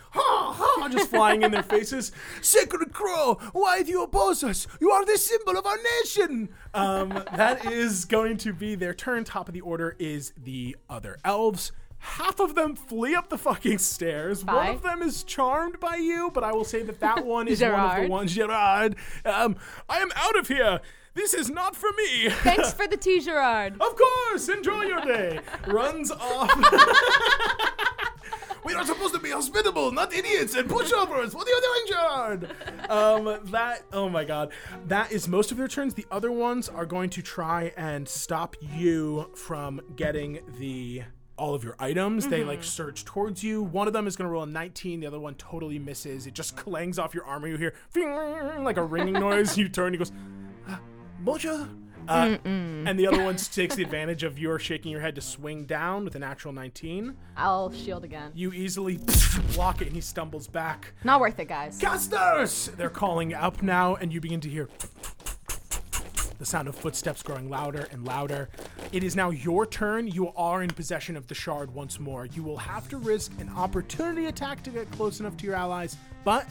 just flying in their faces. "Sacred Crow, why do you oppose us? You are the symbol of our nation." That is going to be their turn. Top of the order is the other elves. Half of them flee up the fucking stairs. Bye. One of them is charmed by you, but I will say that one is one of the ones. Gerard. "I am out of here. This is not for me. Thanks for the tea, Gerard." "Of course. Enjoy your day." Runs off. "We are supposed to be hospitable, not idiots and pushovers. What are you doing, Gerard?" Oh my God. That is most of their turns. The other ones are going to try and stop you from getting all of your items. Mm-hmm. They like surge towards you. One of them is going to roll a 19. The other one totally misses. It just clangs off your armor. You hear like a ringing noise. You turn. He goes, "Mojo." And the other one takes the advantage of your shaking your head to swing down with an actual 19. I'll shield again. You easily block it, and he stumbles back. Not worth it, guys. "Casters!" They're calling up now, and you begin to hear the sound of footsteps growing louder and louder. It is now your turn. You are in possession of the shard once more. You will have to risk an opportunity attack to get close enough to your allies, but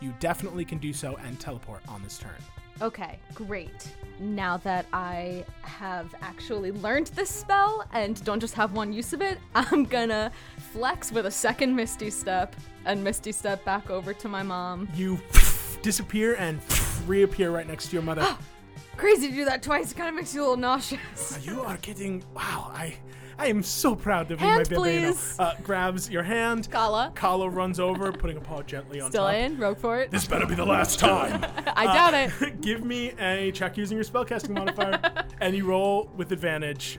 you definitely can do so and teleport on this turn. Okay, great. Now that I have actually learned this spell and don't just have one use of it, I'm gonna flex with a second Misty Step and Misty Step back over to my mom. You disappear and reappear right next to your mother. crazy to do that twice. It kind of makes you a little nauseous. You are kidding. Wow, I am so proud to be my baby. Grabs your hand. Kala runs over, putting a paw gently on top. Still in? Roquefort? This better be the last time. I doubt it. Give me a check using your spellcasting modifier, and you roll with advantage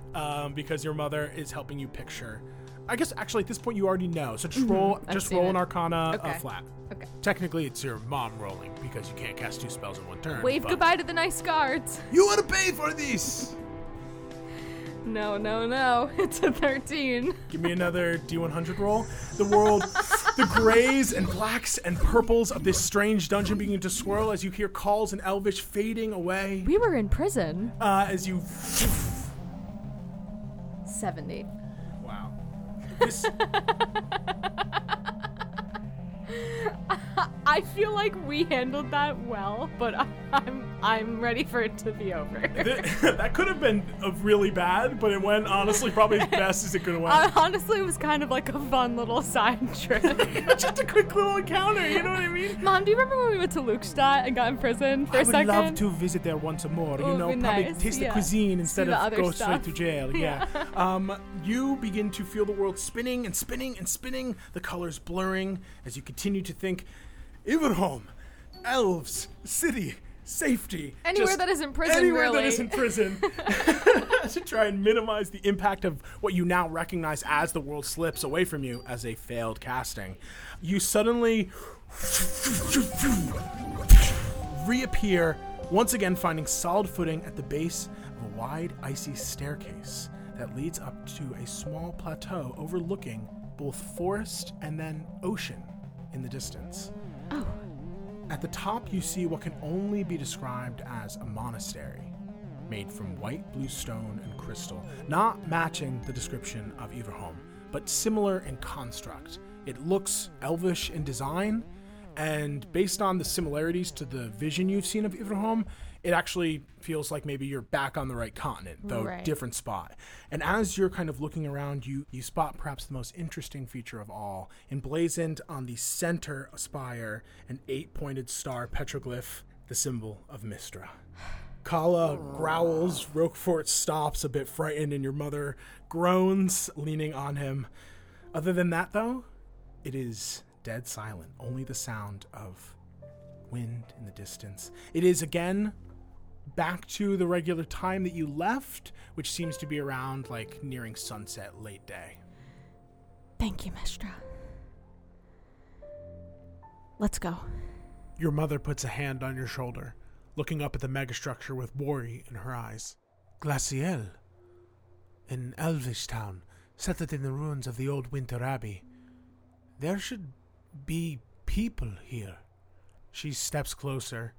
because your mother is helping you picture. I guess, actually, at this point, you already know. So just roll an Arcana flat. Okay. Technically, it's your mom rolling because you can't cast two spells in one turn. Wave goodbye to the nice guards. You want to pay for this. No. It's a 13. Give me another D100 roll. The world, the grays and blacks and purples of this strange dungeon begin to swirl as you hear calls and Elvish fading away. We were in prison. As you... 70. Wow. This... I feel like we handled that well, but I'm ready for it to be over. That could have been really bad, but it went honestly probably as best as it could have went. Honestly, it was kind of like a fun little side trip. Just a quick little encounter, you know what I mean? Mom, do you remember when we went to Luchtstadt and got in prison for a second? I would love to visit there once more. Ooh, you know, probably nice. Taste the cuisine instead of go straight to jail. Yeah. You begin to feel the world spinning and spinning and spinning, the colors blurring as you continue to think, Everholm, elves, city, safety. Anywhere that isn't prison. To try and minimize the impact of what you now recognize as the world slips away from you as a failed casting. You suddenly reappear, once again finding solid footing at the base of a wide, icy staircase that leads up to a small plateau overlooking both forest and then ocean in the distance. Oh. At the top, you see what can only be described as a monastery, made from white, blue stone, and crystal, not matching the description of Everholm, but similar in construct. It looks elvish in design, and based on the similarities to the vision you've seen of Everholm, it actually feels like maybe you're back on the right continent, though different spot. And as you're kind of looking around, you spot perhaps the most interesting feature of all. Emblazoned on the center spire, an 8-pointed star petroglyph, the symbol of Mistra. Kala growls, Roquefort stops, a bit frightened, and your mother groans, leaning on him. Other than that, though, it is dead silent, only the sound of wind in the distance. It is, again, back to the regular time that you left, which seems to be around, like, nearing sunset, late day. Thank you, Mistra. Let's go. Your mother puts a hand on your shoulder, looking up at the megastructure with worry in her eyes. Glaciel, an elvish town, settled in the ruins of the old Winter Abbey. There should be people here. She steps closer,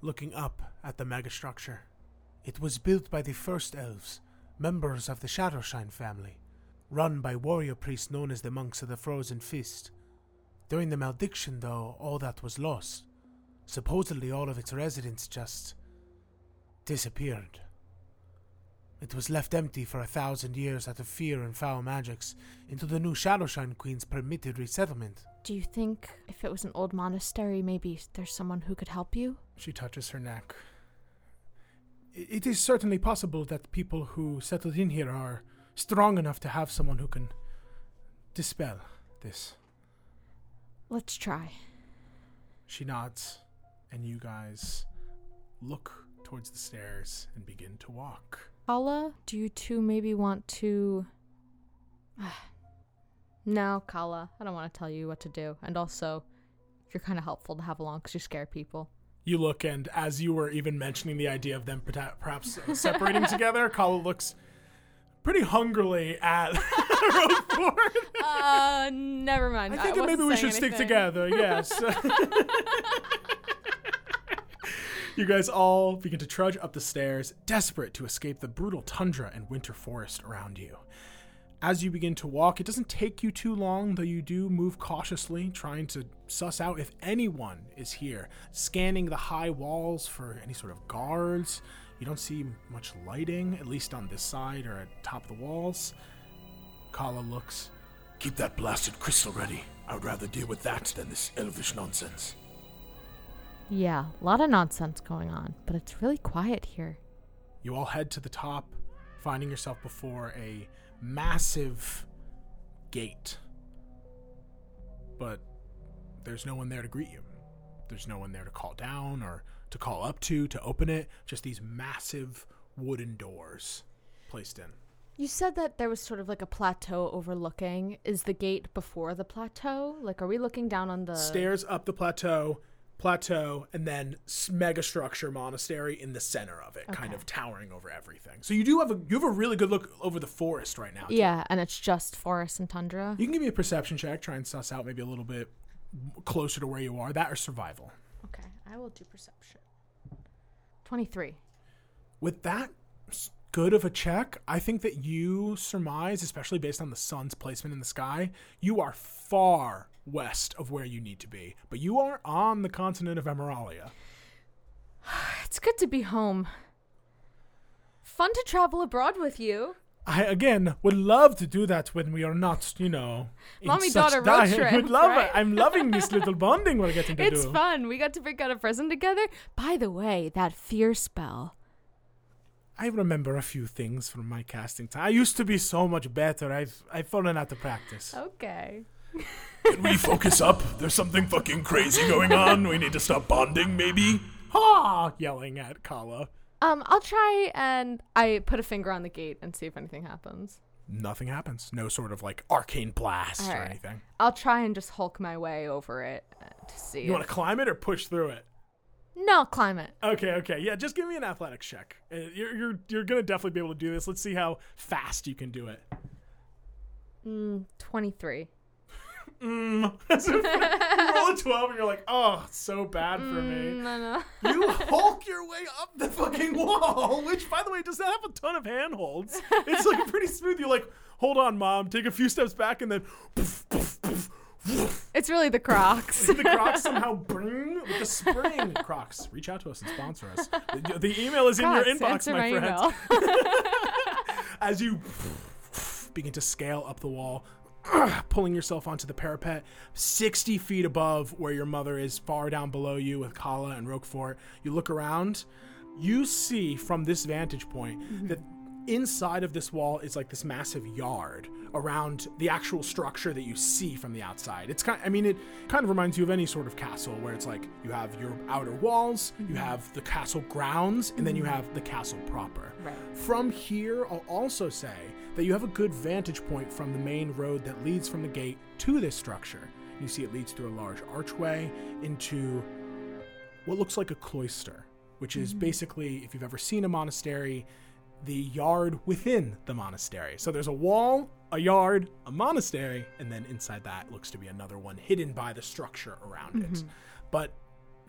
looking up at the megastructure. It was built by the first elves, members of the Shadowshine family, run by warrior priests known as the Monks of the Frozen Fist. During the malediction, though, all that was lost. Supposedly all of its residents just disappeared. It was left empty for 1,000 years out of fear and foul magics until the new Shadowshine Queen's permitted resettlement. Do you think if it was an old monastery, maybe there's someone who could help you? She touches her neck. It is certainly possible that people who settled in here are strong enough to have someone who can dispel this. Let's try. She nods, and you guys look towards the stairs and begin to walk. Kala, do you two maybe want to... No, Kala, I don't want to tell you what to do. And also, you're kind of helpful to have along because you scare people. You look, and as you were even mentioning the idea of them perhaps separating together, Kala looks pretty hungrily at Roquefort. Never mind. I think that maybe we should stick together, yes. You guys all begin to trudge up the stairs, desperate to escape the brutal tundra and winter forest around you. As you begin to walk, it doesn't take you too long, though you do move cautiously, trying to suss out if anyone is here, scanning the high walls for any sort of guards. You don't see much lighting, at least on this side or atop the walls. Kala looks. Keep that blasted crystal ready. I would rather deal with that than this elvish nonsense. Yeah, a lot of nonsense going on, but it's really quiet here. You all head to the top, finding yourself before a massive gate. But there's no one there to greet you. There's no one there to call down or to call up to open it. Just these massive wooden doors placed in. You said that there was sort of like a plateau overlooking. Is the gate before the plateau? Like, are we looking down on the... Stairs up the plateau, and then mega structure monastery in the center of it, okay. Kind of towering over everything. So you have a really good look over the forest right now. Yeah, and it's just forest and tundra. You can give me a perception check, try and suss out maybe a little bit closer to where you are. That or survival. Okay, I will do perception. 23. With that... good of a check, I think that you surmise, especially based on the sun's placement in the sky, you are far west of where you need to be, but you are on the continent of Emeralia. It's good to be home. Fun to travel abroad with you. I, again, would love to do that when we are not, in mommy-daughter road trip. Would love right? It. I'm loving this little bonding we're getting to do. It's fun. We got to break out a present together. By the way, that fear spell. I remember a few things from my casting time. I used to be so much better. I've fallen out of practice. Okay. Can we focus up? There's something fucking crazy going on. We need to stop bonding, maybe. Ha! Yelling at Kala. I'll try, and I put a finger on the gate and see if anything happens. Nothing happens. No sort of like arcane blast or anything. I'll try and just hulk my way over it to see. You want to climb it or push through it? No, climb it. Okay. Yeah, just give me an athletics check. You're going to definitely be able to do this. Let's see how fast you can do it. 23. Roll a 12 and you're like, oh, it's so bad for me. No. You hulk your way up the fucking wall, which, by the way, does not have a ton of handholds. It's like pretty smooth. You're like, hold on, Mom. Take a few steps back and then poof, poof, poof. It's really the Crocs. The Crocs somehow bring the spring. Crocs, reach out to us and sponsor us. The email is Crocs, in your inbox, my friend. As you begin to scale up the wall, pulling yourself onto the parapet, 60 feet above where your mother is, far down below you with Kala and Roquefort, you look around. You see from this vantage point that inside of this wall is like this massive yard around the actual structure that you see from the outside. It's kind of, it kind of reminds you of any sort of castle where it's like you have your outer walls, you have the castle grounds, and then you have the castle proper. Right. From here, I'll also say that you have a good vantage point from the main road that leads from the gate to this structure. You see it leads through a large archway into what looks like a cloister, which is basically, if you've ever seen a monastery, the yard within the monastery. So there's a wall, a yard, a monastery, and then inside that looks to be another one hidden by the structure around it. But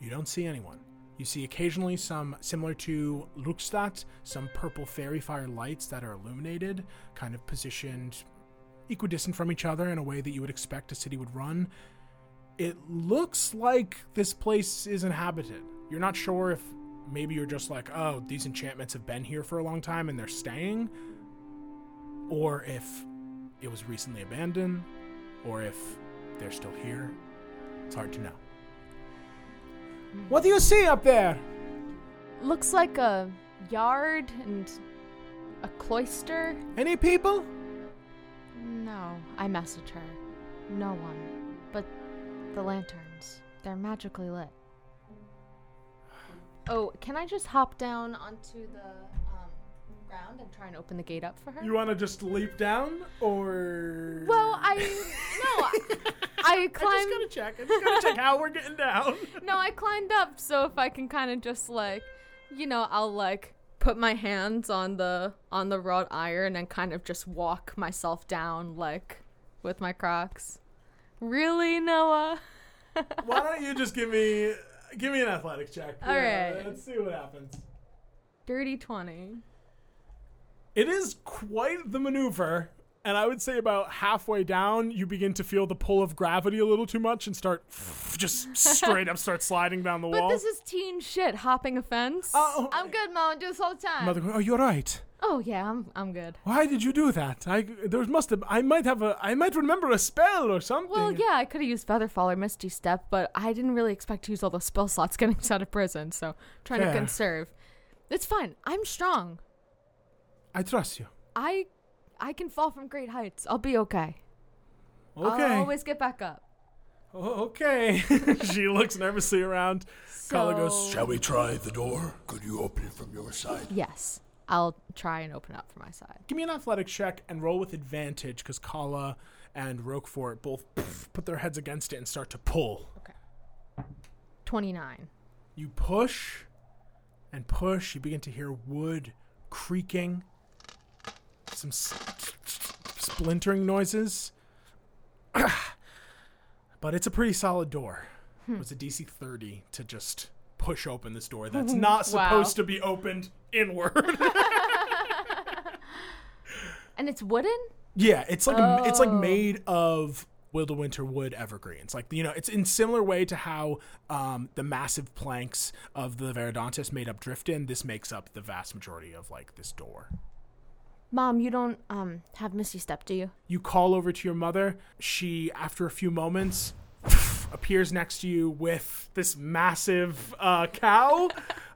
you don't see anyone. You see occasionally some, similar to Luchtstadt, some purple fairy fire lights that are illuminated, kind of positioned equidistant from each other in a way that you would expect a city would run. It looks like this place is inhabited. You're not sure if maybe you're just like, oh, these enchantments have been here for a long time and they're staying. Or if it was recently abandoned, or if they're still here. It's hard to know. What do you see up there? Looks like a yard and a cloister. Any people? No, I messaged her. No one. But the lanterns, they're magically lit. Oh, can I just hop down onto the ground and try and open the gate up for her? You want to just leap down, or? Well, I climbed. I just gotta check how we're getting down. No, I climbed up, so if I can kind of just I'll put my hands on the wrought iron and kind of just walk myself down with my Crocs. Really, Noah? Why don't you just give me an athletics check. All right. Let's see what happens. Dirty 20. It is quite the maneuver, And I would say about halfway down, you begin to feel the pull of gravity a little too much and start just straight up start sliding down the wall. But this is teen shit, hopping a fence. Oh, I'm good, Mom. I do this all the time. Mother, oh, you're right. Oh, yeah, I'm good. Why did you do that? I might remember a spell or something. Well, yeah, I could have used Featherfall or Misty Step, but I didn't really expect to use all those spell slots getting us out of prison, so trying to conserve. It's fine. I'm strong. I trust you. I can fall from great heights. I'll be okay. Okay. I'll always get back up. Oh, okay. She looks nervously around. Kala goes, shall we try the door? Could you open it from your side? Yes. I'll try and open up from my side. Give me an athletics check and roll with advantage because Kala and Roquefort both put their heads against it and start to pull. Okay. 29. You push and push. You begin to hear wood creaking. Some splintering noises. But it's a pretty solid door. It was a DC 30 to just push open this door that's not supposed to be opened inward. And it's wooden? Yeah, it's like made of Wilderwinter wood evergreens. Like, you know, it's in similar way to how the massive planks of the Verdantes made up Driftin. This makes up the vast majority of like this door. Mom, you don't have Misty Step, do you? You call over to your mother. She, after a few moments, appears next to you with this massive cow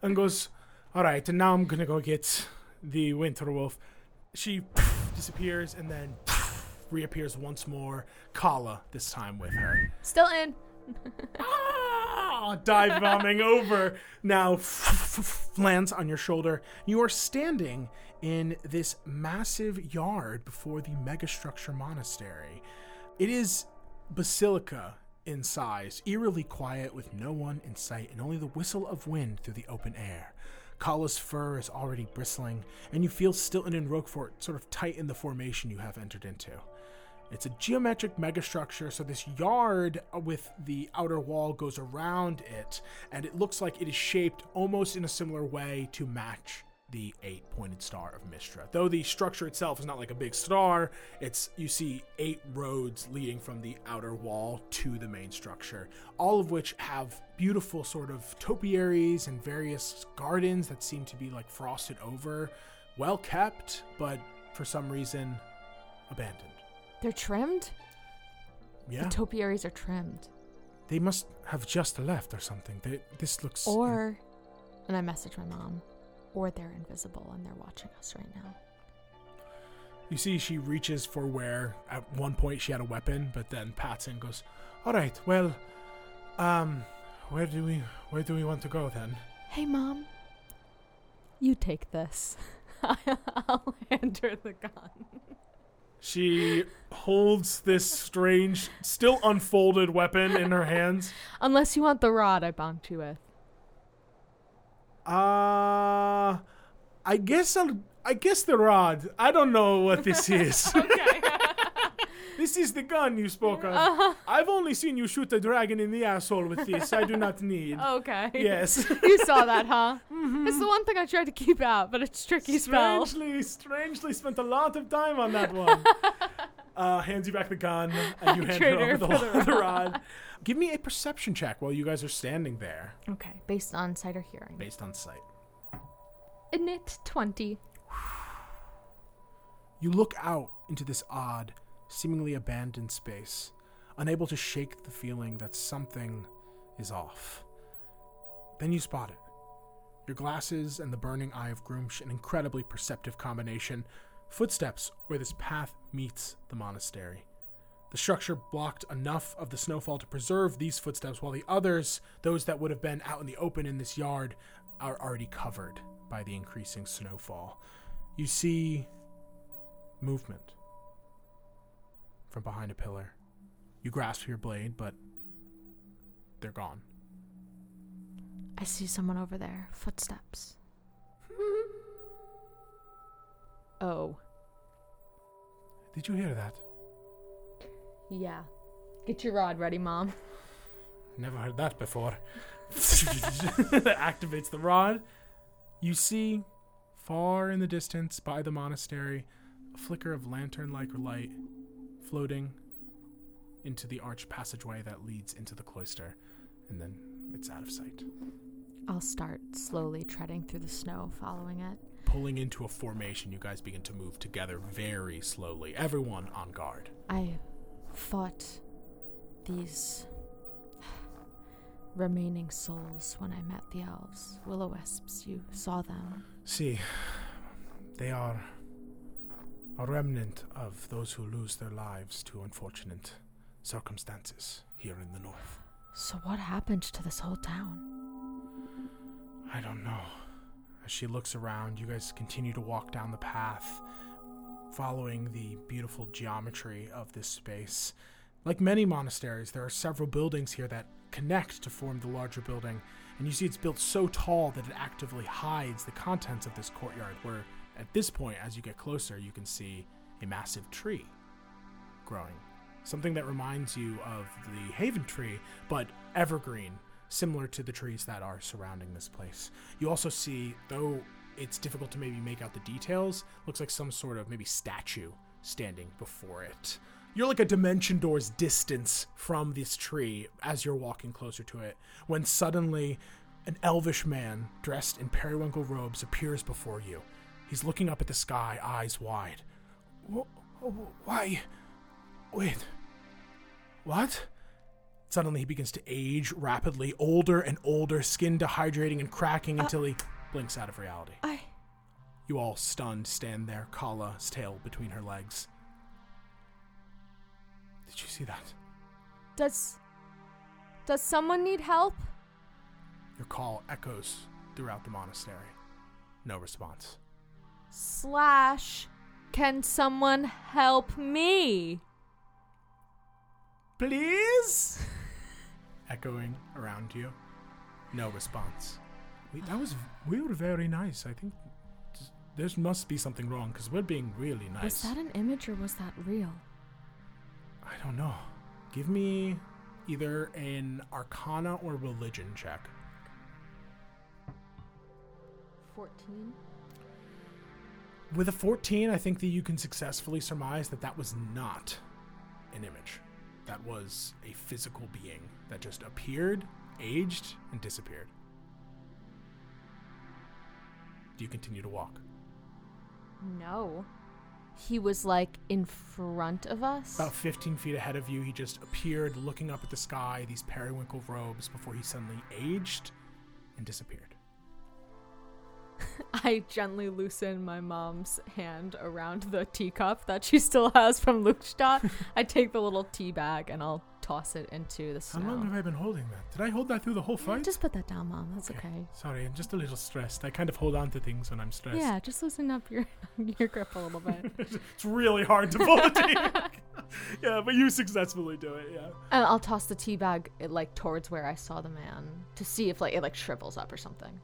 and goes, all right, and now I'm going to go get the Winter Wolf. She disappears and then reappears once more. Kala, this time with her. Still in. Dive bombing over. Now lands on your shoulder. You are standing in this massive yard before the megastructure monastery. It is basilica in size, eerily quiet with no one in sight and only the whistle of wind through the open air. Kala's fur is already bristling, and you feel Stilton and Roquefort sort of tighten the formation you have entered into. It's a geometric megastructure, so this yard with the outer wall goes around it, and it looks like it is shaped almost in a similar way to match the 8-pointed star of Mistra. Though the structure itself is not like a big star, it's, you see 8 roads leading from the outer wall to the main structure, all of which have beautiful sort of topiaries and various gardens that seem to be like frosted over, well kept, but for some reason abandoned. They're trimmed? Yeah. The topiaries are trimmed. They must have just left or something. This looks... Or, and I messaged my mom, or they're invisible and they're watching us right now. You see, she reaches for where at one point she had a weapon, but then pats in and goes, all right, well, where do we want to go then? Hey, Mom, you take this. I'll hand her the gun. She holds this strange, still unfolded weapon in her hands. Unless you want the rod I bonked you with. I guess the rod. I don't know what this is. Okay. This is the gun you spoke of. Uh-huh. I've only seen you shoot a dragon in the asshole with this. I do not need. Okay. Yes. You saw that, huh? Mm-hmm. It's the one thing I tried to keep out, but it's tricky spell. Strangely spent a lot of time on that one. Hands you back the gun, and you hand her over the rod. Give me a perception check while you guys are standing there. Okay. Based on sight or hearing. Based on sight. Init 20. You look out into this odd, seemingly abandoned space, unable to shake the feeling that something is off. Then you spot it. Your glasses and the burning eye of Groomsh, an incredibly perceptive combination. Footsteps where this path meets the monastery. The structure blocked enough of the snowfall to preserve these footsteps, while the others, those that would have been out in the open in this yard, are already covered by the increasing snowfall. You see movement from behind a pillar. You grasp your blade, but they're gone. I see someone over there. Footsteps. Oh. Did you hear that? Yeah. Get your rod ready, Mom. Never heard that before. Activates the rod. You see, far in the distance by the monastery, a flicker of lantern-like light floating into the arched passageway that leads into the cloister, and then it's out of sight. I'll start slowly treading through the snow, following it. Pulling into a formation, you guys begin to move together very slowly, everyone on guard. I fought these remaining souls when I met the elves. Will-o-wisps, you saw them. See, they are a remnant of those who lose their lives to unfortunate circumstances here in the north. So what happened to this whole town? I don't know. As she looks around, you guys continue to walk down the path, following the beautiful geometry of this space. Like many monasteries, there are several buildings here that connect to form the larger building, and you see it's built so tall that it actively hides the contents of this courtyard, where at this point, as you get closer, you can see a massive tree growing. Something that reminds you of the Haven tree, but evergreen, similar to the trees that are surrounding this place. You also see, though it's difficult to maybe make out the details, looks like some sort of maybe statue standing before it. You're like a dimension door's distance from this tree as you're walking closer to it, when suddenly an elvish man dressed in periwinkle robes appears before you. He's looking up at the sky, eyes wide. Why? Wait. What? Suddenly he begins to age rapidly, older and older, skin dehydrating and cracking until he blinks out of reality. You all stunned stand there, Kala's tail between her legs. Did you see that? Does someone need help? Your call echoes throughout the monastery. No response. Can someone help me? Please? Echoing around you. No response. Wait, we were very nice. I think there must be something wrong because we're being really nice. Was that an image or was that real? I don't know. Give me either an Arcana or Religion check. 14. With a 14, I think that you can successfully surmise that was not an image. That was a physical being that just appeared, aged, and disappeared. Do you continue to walk? No. He was, in front of us? About 15 feet ahead of you, he just appeared, looking up at the sky, these periwinkle robes, before he suddenly aged and disappeared. I gently loosen my mom's hand around the teacup that she still has from Luchtstadt. I take the little tea bag and I'll toss it into the snow. How long have I been holding that? Did I hold that through the whole fight? Just put that down, Mom. That's okay. Sorry, I'm just a little stressed. I kind of hold on to things when I'm stressed. Yeah, just loosen up your grip a little bit. It's really hard to pull the tea bag. Yeah, but you successfully do it, yeah. And I'll toss the tea bag towards where I saw the man to see if it shrivels up or something.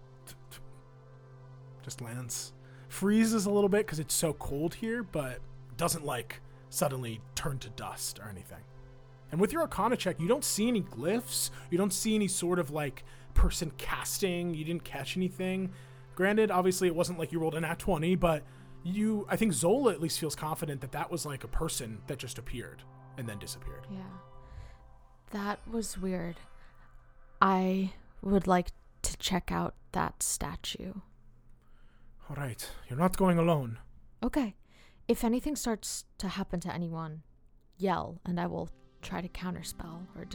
Just lands, freezes a little bit because it's so cold here, but doesn't suddenly turn to dust or anything. And with your Arcana check, you don't see any glyphs. You don't see any sort of person casting. You didn't catch anything. Granted, obviously it wasn't like you rolled an at 20, but I think Zola at least feels confident that was a person that just appeared and then disappeared. Yeah, that was weird. I would like to check out that statue. All right, you're not going alone. Okay. If anything starts to happen to anyone, yell, and I will try to counterspell or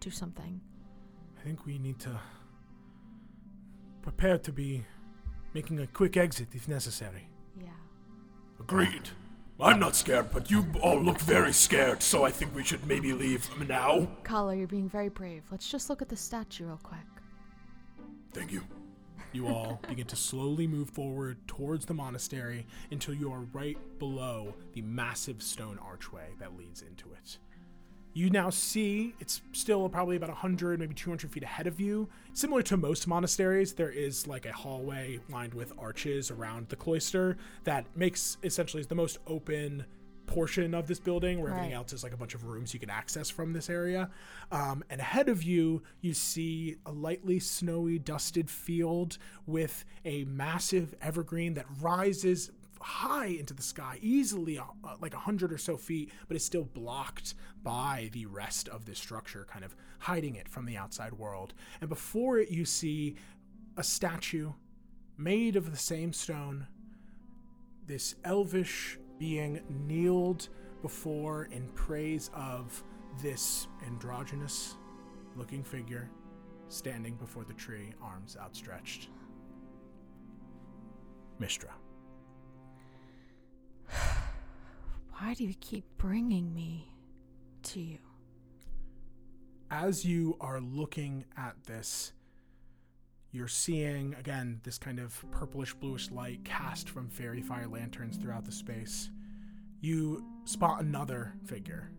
do something. I think we need to prepare to be making a quick exit if necessary. Yeah. Agreed. I'm not scared, but you all look very scared, so I think we should maybe leave now. Kala, you're being very brave. Let's just look at the statue real quick. Thank you. You all begin to slowly move forward towards the monastery until you are right below the massive stone archway that leads into it. You now see it's still probably about 100, maybe 200 feet ahead of you. Similar to most monasteries, there is a hallway lined with arches around the cloister that makes essentially the most open portion of this building, where everything else is a bunch of rooms you can access from this area. And ahead of you, you see a lightly snowy, dusted field with a massive evergreen that rises high into the sky, easily like 100 or so feet, but it's still blocked by the rest of this structure, kind of hiding it from the outside world. And before it, you see a statue made of the same stone. This elvish being kneeled before in praise of this androgynous looking figure standing before the tree, arms outstretched. Mistra. Why do you keep bringing me to you? As you are looking at this, you're seeing, again, this kind of purplish-bluish light cast from fairy fire lanterns throughout the space. You spot another figure,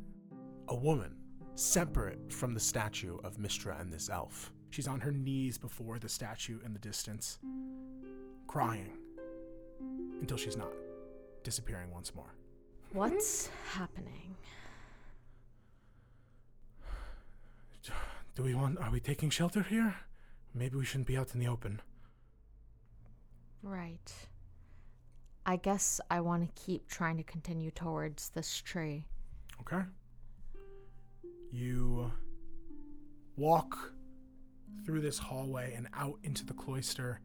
a woman, separate from the statue of Mistra and this elf. She's on her knees before the statue in the distance, crying until she's not, disappearing once more. What's happening? Are we taking shelter here? Maybe we shouldn't be out in the open. Right. I guess I want to keep trying to continue towards this tree. Okay. You walk through this hallway and out into the cloister.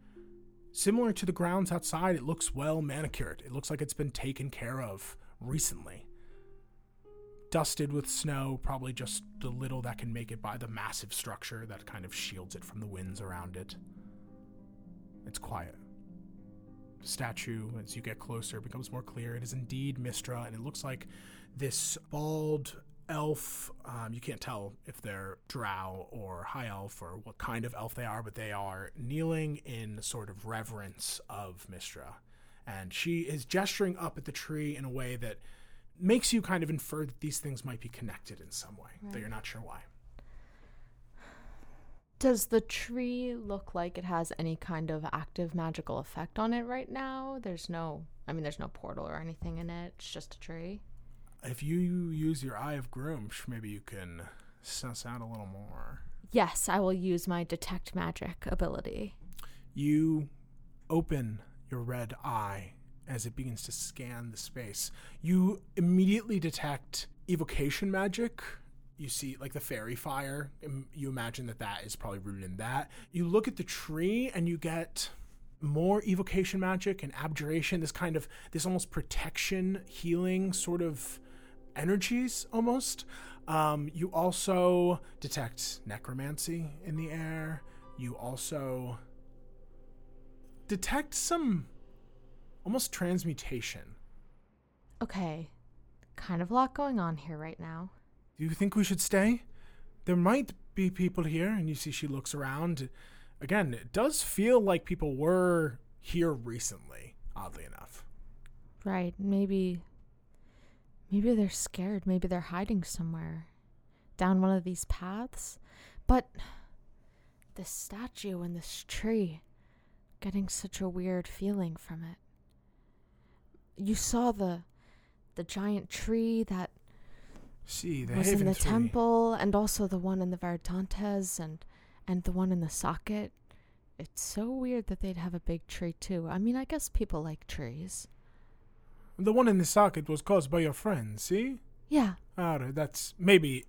Similar to the grounds outside, it looks well manicured. It looks like it's been taken care of recently. Dusted with snow, probably just the little that can make it by the massive structure that kind of shields it from the winds around it. It's quiet. The statue, as you get closer, becomes more clear. It is indeed Mistra, and it looks like this bald elf. You can't tell if they're drow or high elf or what kind of elf they are, but they are kneeling in sort of reverence of Mistra. And she is gesturing up at the tree in a way that makes you kind of infer that these things might be connected in some way, right, though you're not sure why. Does the tree look like it has any kind of active magical effect on it right now? There's no portal or anything in it. It's just a tree. If you use your Eye of Groomsh, maybe you can suss out a little more. Yes, I will use my Detect Magic ability. You open your red eye as it begins to scan the space. You immediately detect evocation magic. You see, like, the fairy fire. You imagine that is probably rooted in that. You look at the tree, and you get more evocation magic and abjuration, this almost protection, healing sort of energies, almost. You also detect necromancy in the air. You also detect some almost transmutation. Okay. Kind of a lot going on here right now. Do you think we should stay? There might be people here, and you see she looks around. Again, it does feel like people were here recently, oddly enough. Right, maybe they're scared. Maybe they're hiding somewhere down one of these paths. But this statue and this tree, getting such a weird feeling from it. You saw the giant tree that was in the temple, and also the one in the Verdantes, and the one in the socket. It's so weird that they'd have a big tree, too. I mean, I guess people like trees. The one in the socket was caused by your friend, see? Yeah. That's maybe,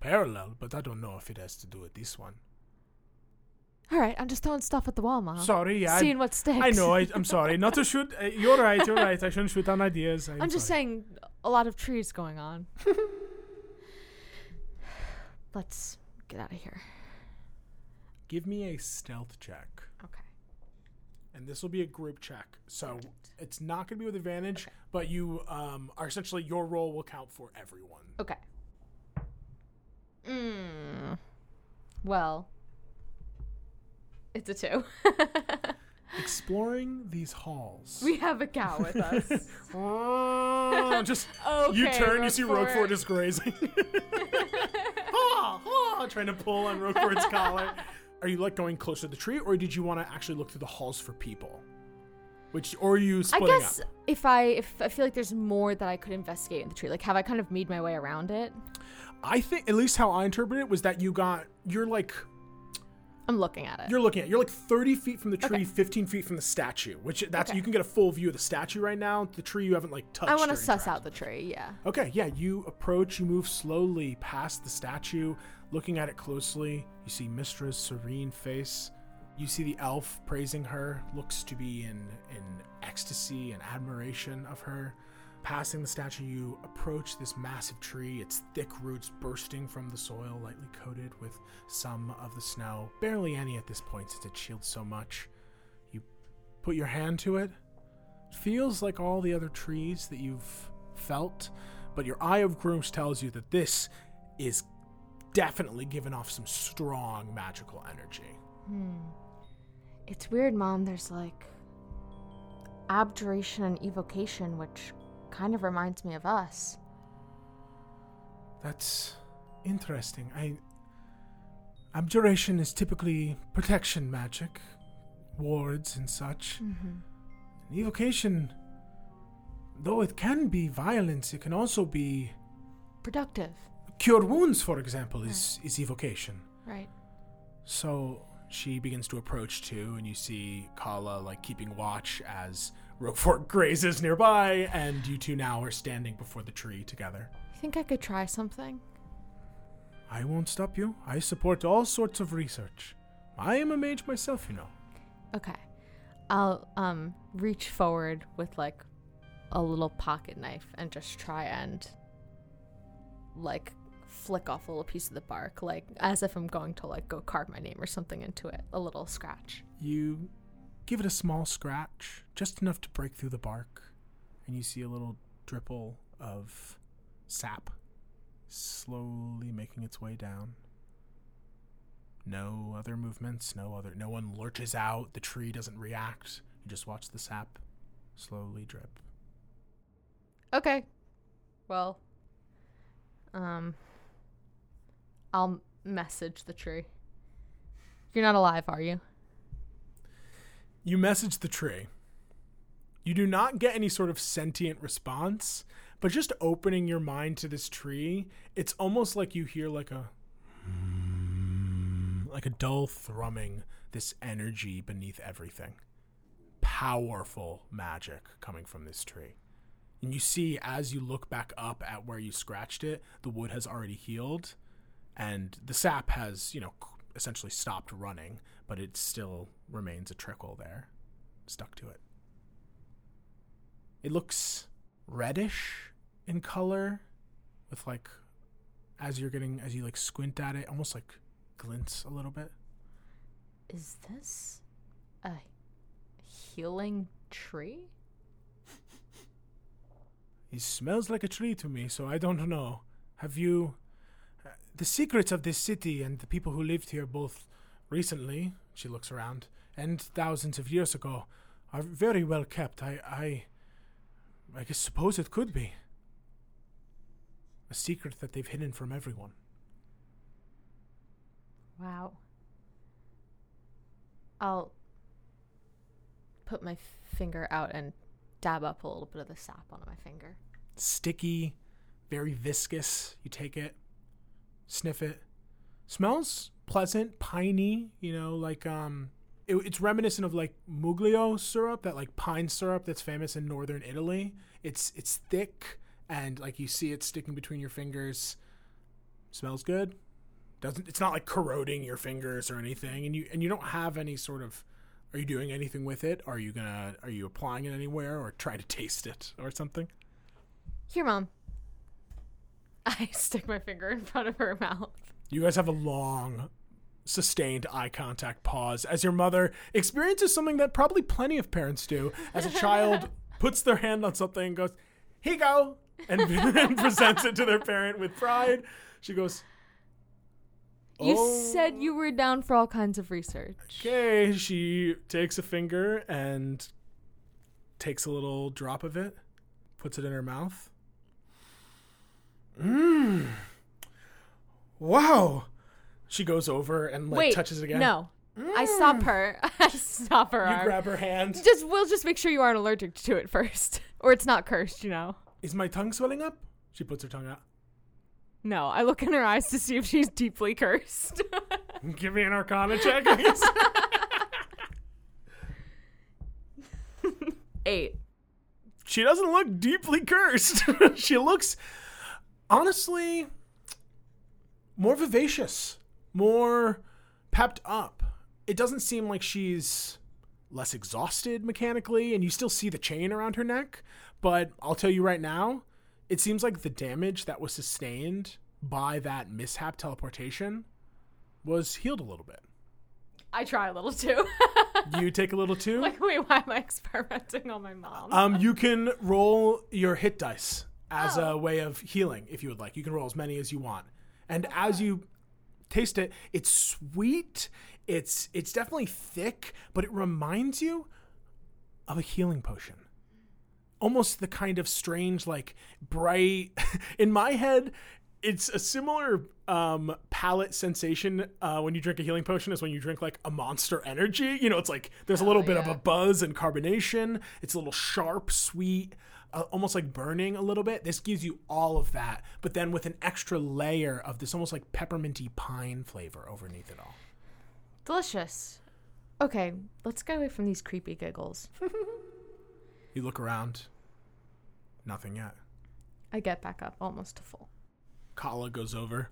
parallel, but I don't know if it has to do with this one. All right, I'm just throwing stuff at the wall, Mom. Sorry, yeah. Seeing what sticks. I know, I'm sorry. Not to shoot. You're right. I shouldn't shoot on ideas. I'm just saying a lot of trees going on. Let's get out of here. Give me a stealth check. Okay. And this will be a group check. So it's not going to be with advantage, okay, but you are essentially, your roll will count for everyone. Okay. Well, it's a 2. Exploring these halls. We have a cow with us. You turn, Roquefort. You see Roquefort is grazing. Trying to pull on Roquefort's collar. Are you going closer to the tree, or did you want to actually look through the halls for people? Or are you splitting up? I guess if I feel like there's more that I could investigate in the tree. Like, have I kind of made my way around it? I think, at least how I interpret it, was that you're I'm looking at it. You're looking at it. You're like 30 feet from the tree, okay. 15 feet from the statue, which that's okay. You can get a full view of the statue right now. The tree you haven't like touched. I want to suss out the tree, yeah. Okay, yeah. You approach, you move slowly past the statue, looking at it closely. You see Mistra's serene face. You see the elf praising her, looks to be in ecstasy and admiration of her. Passing the statue, you approach this massive tree, its thick roots bursting from the soil, lightly coated with some of the snow. Barely any at this point since it shields so much. You put your hand to it. It feels like all the other trees that you've felt, but your Eye of Groomsh tells you that this is definitely giving off some strong magical energy. It's weird, Mom. There's like abjuration and evocation, which kind of reminds me of us. That's interesting. Abjuration is typically protection magic, wards and such. Mm-hmm. Evocation, though it can be violence, it can also be productive. Cure wounds, for example, right. is evocation. Right. So she begins to approach too, and you see Kala like keeping watch as Roquefort grazes nearby, and you two now are standing before the tree together. You think I could try something? I won't stop you. I support all sorts of research. I am a mage myself, you know. Okay. I'll reach forward with like a little pocket knife and just try and like flick off a little piece of the bark, like as if I'm going to like go carve my name or something into it. A little scratch. You give it a small scratch, just enough to break through the bark, and you see a little dripple of sap slowly making its way down. No other movements, no one lurches out, the tree doesn't react. You just watch the sap slowly drip. Okay. Well, I'll message the tree. You're not alive, are you? You message the tree. You do not get any sort of sentient response, but just opening your mind to this tree, it's almost like you hear like a dull thrumming, this energy beneath everything. Powerful magic coming from this tree. And you see, as you look back up at where you scratched it, the wood has already healed, and the sap has, essentially stopped running, but it still remains a trickle there, stuck to it. It looks reddish in color, with like, as you squint at it, almost like glints a little bit. Is this a healing tree? It smells like a tree to me, so I don't know. Have you... The secrets of this city and the people who lived here both recently, she looks around, and thousands of years ago are very well kept. I guess suppose it could be a secret that they've hidden from everyone. Wow. I'll put my finger out and dab up a little bit of the sap onto my finger. Sticky, very viscous. You take it. Sniff it. Smells pleasant, piney, it's reminiscent of like Muglio syrup, that like pine syrup that's famous in northern Italy. It's thick, and like you see it sticking between your fingers. Smells good. It's not like corroding your fingers or anything, and you don't have any sort of... Are you doing anything with it? Are you applying it anywhere or try to taste it or something? Here, Mom. I stick my finger in front of her mouth. You guys have a long, sustained eye contact pause as your mother experiences something that probably plenty of parents do, as a child puts their hand on something and goes, "Here you go," and presents it to their parent with pride. She goes, "Oh. You said you were down for all kinds of research." Okay, she takes a finger and takes a little drop of it, puts it in her mouth. Wow. She goes over and touches it again. No. I stop her arm. You grab her hand. We'll just make sure you aren't allergic to it first. Or it's not cursed, Is my tongue swelling up? She puts her tongue out. No, I look in her eyes to see if she's deeply cursed. Give me an Arcana check, I guess. 8. She doesn't look deeply cursed. She looks, honestly, more vivacious, more pepped up. It doesn't seem like she's less exhausted mechanically, and you still see the chain around her neck. But I'll tell you right now, it seems like the damage that was sustained by that mishap teleportation was healed a little bit. I try a little too. You take a little too? Like, wait, why am I experimenting on my mom? You can roll your hit dice as a way of healing, if you would like. You can roll as many as you want. And as you taste it, it's sweet. It's definitely thick, but it reminds you of a healing potion. Almost the kind of strange, like, bright... In my head... It's a similar palate sensation when you drink a healing potion as when you drink, like, a Monster Energy. You know, it's like there's a little bit of a buzz and carbonation. It's a little sharp, sweet, almost like burning a little bit. This gives you all of that, but then with an extra layer of this almost like pepperminty pine flavor underneath it all. Delicious. Okay, let's get away from these creepy giggles. You look around. Nothing yet. I get back up almost to full. Kala goes over,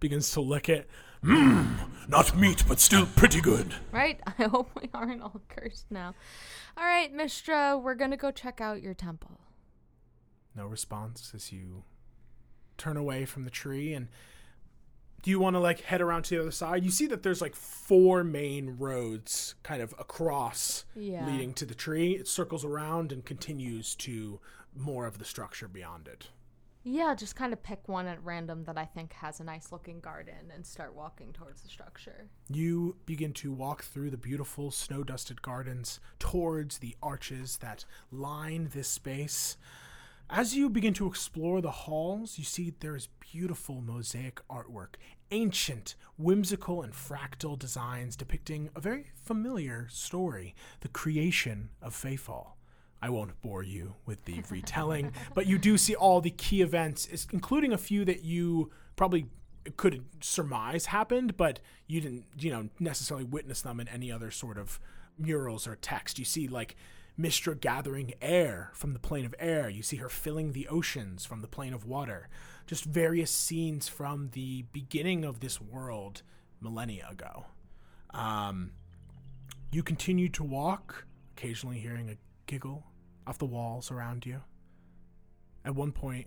begins to lick it. Not meat, but still pretty good. Right? I hope we aren't all cursed now. All right, Mistra, we're going to go check out your temple. No response as you turn away from the tree. And do you want to, like, head around to the other side? You see that there's, like, 4 main roads kind of across leading to the tree. It circles around and continues to more of the structure beyond it. Yeah, just kind of pick one at random that I think has a nice-looking garden and start walking towards the structure. You begin to walk through the beautiful snow-dusted gardens towards the arches that line this space. As you begin to explore the halls, you see there is beautiful mosaic artwork, ancient, whimsical, and fractal designs depicting a very familiar story, the creation of Faithfall. I won't bore you with the retelling, but you do see all the key events, including a few that you probably could surmise happened, but you didn't, necessarily witness them in any other sort of murals or text. You see, like, Mistra gathering air from the plane of air. You see her filling the oceans from the plane of water. Just various scenes from the beginning of this world millennia ago. You continue to walk, occasionally hearing a giggle off the walls around you. At one point,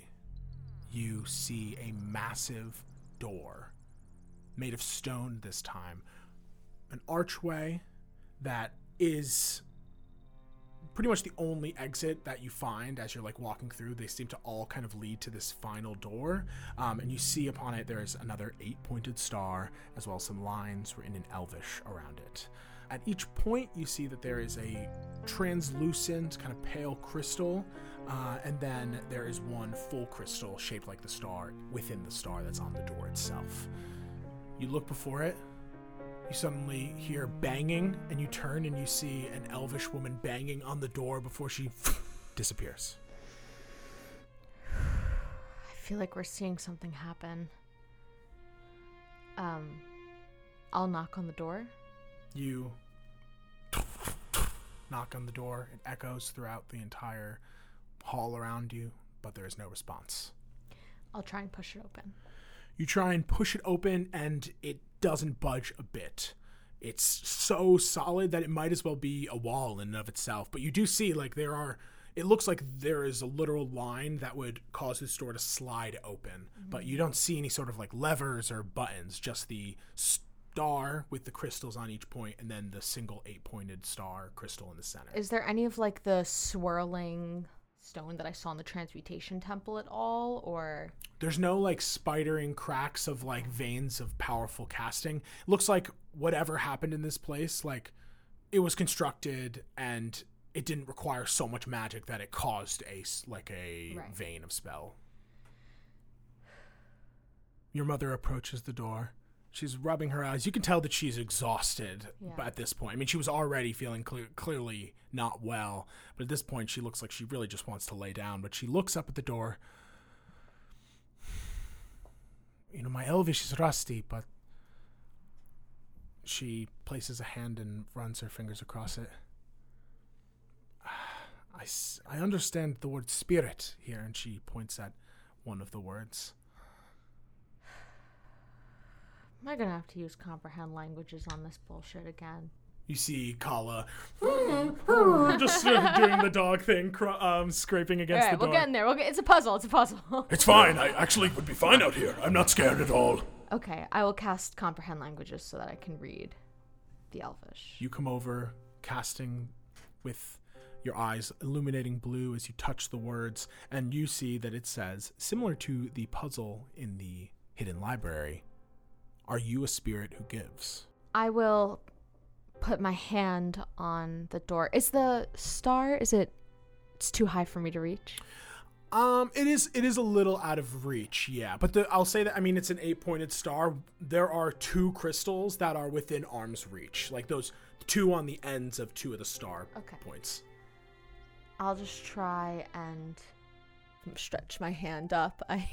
you see a massive door, made of stone this time. An archway that is pretty much the only exit that you find as you're, like, walking through. They seem to all kind of lead to this final door. And you see upon it, there is another 8-pointed star, as well as some lines written in Elvish around it. At each point, you see that there is a translucent, kind of pale crystal, and then there is one full crystal shaped like the star within the star that's on the door itself. You look before it, you suddenly hear banging, and you turn and you see an elvish woman banging on the door before she disappears. I feel like we're seeing something happen. I'll knock on the door. You knock on the door. It echoes throughout the entire hall around you, but there is no response. I'll try and push it open. You try and push it open, and it doesn't budge a bit. It's so solid that it might as well be a wall in and of itself. But you do see, like, it looks like there is a literal line that would cause this door to slide open. Mm-hmm. But you don't see any sort of, like, levers or buttons, just the star with the crystals on each point, and then the single 8-pointed star crystal in the center. Is there any of, like, the swirling stone that I saw in the transmutation temple at all, or? There's no, like, spidering cracks of, like, veins of powerful casting. It looks like whatever happened in this place, like, it was constructed and it didn't require so much magic that it caused a vein of spell. Your mother approaches the door. She's rubbing her eyes. You can tell that she's exhausted at this point. I mean, she was already feeling clearly not well, but at this point she looks like she really just wants to lay down. But she looks up at the door. My Elvish is rusty, but She places a hand and runs her fingers across it. I understand the word spirit here, and she points at one of the words. Am I going to have to use comprehend languages on this bullshit again? You see Kala just doing the dog thing, scraping against the door. We're getting there. It's a puzzle. It's fine. I actually would be fine out here. I'm not scared at all. Okay, I will cast comprehend languages so that I can read the Elvish. You come over, casting with your eyes illuminating blue as you touch the words, and you see that it says, similar to the puzzle in the hidden library, are you a spirit who gives? I will put my hand on the door. Is the star, it's too high for me to reach? It is a little out of reach, yeah. But I'll say that, I mean, it's an 8-pointed star. There are 2 crystals that are within arm's reach. Like those 2 on the ends of 2 of the star points. I'll just try and stretch my hand up. I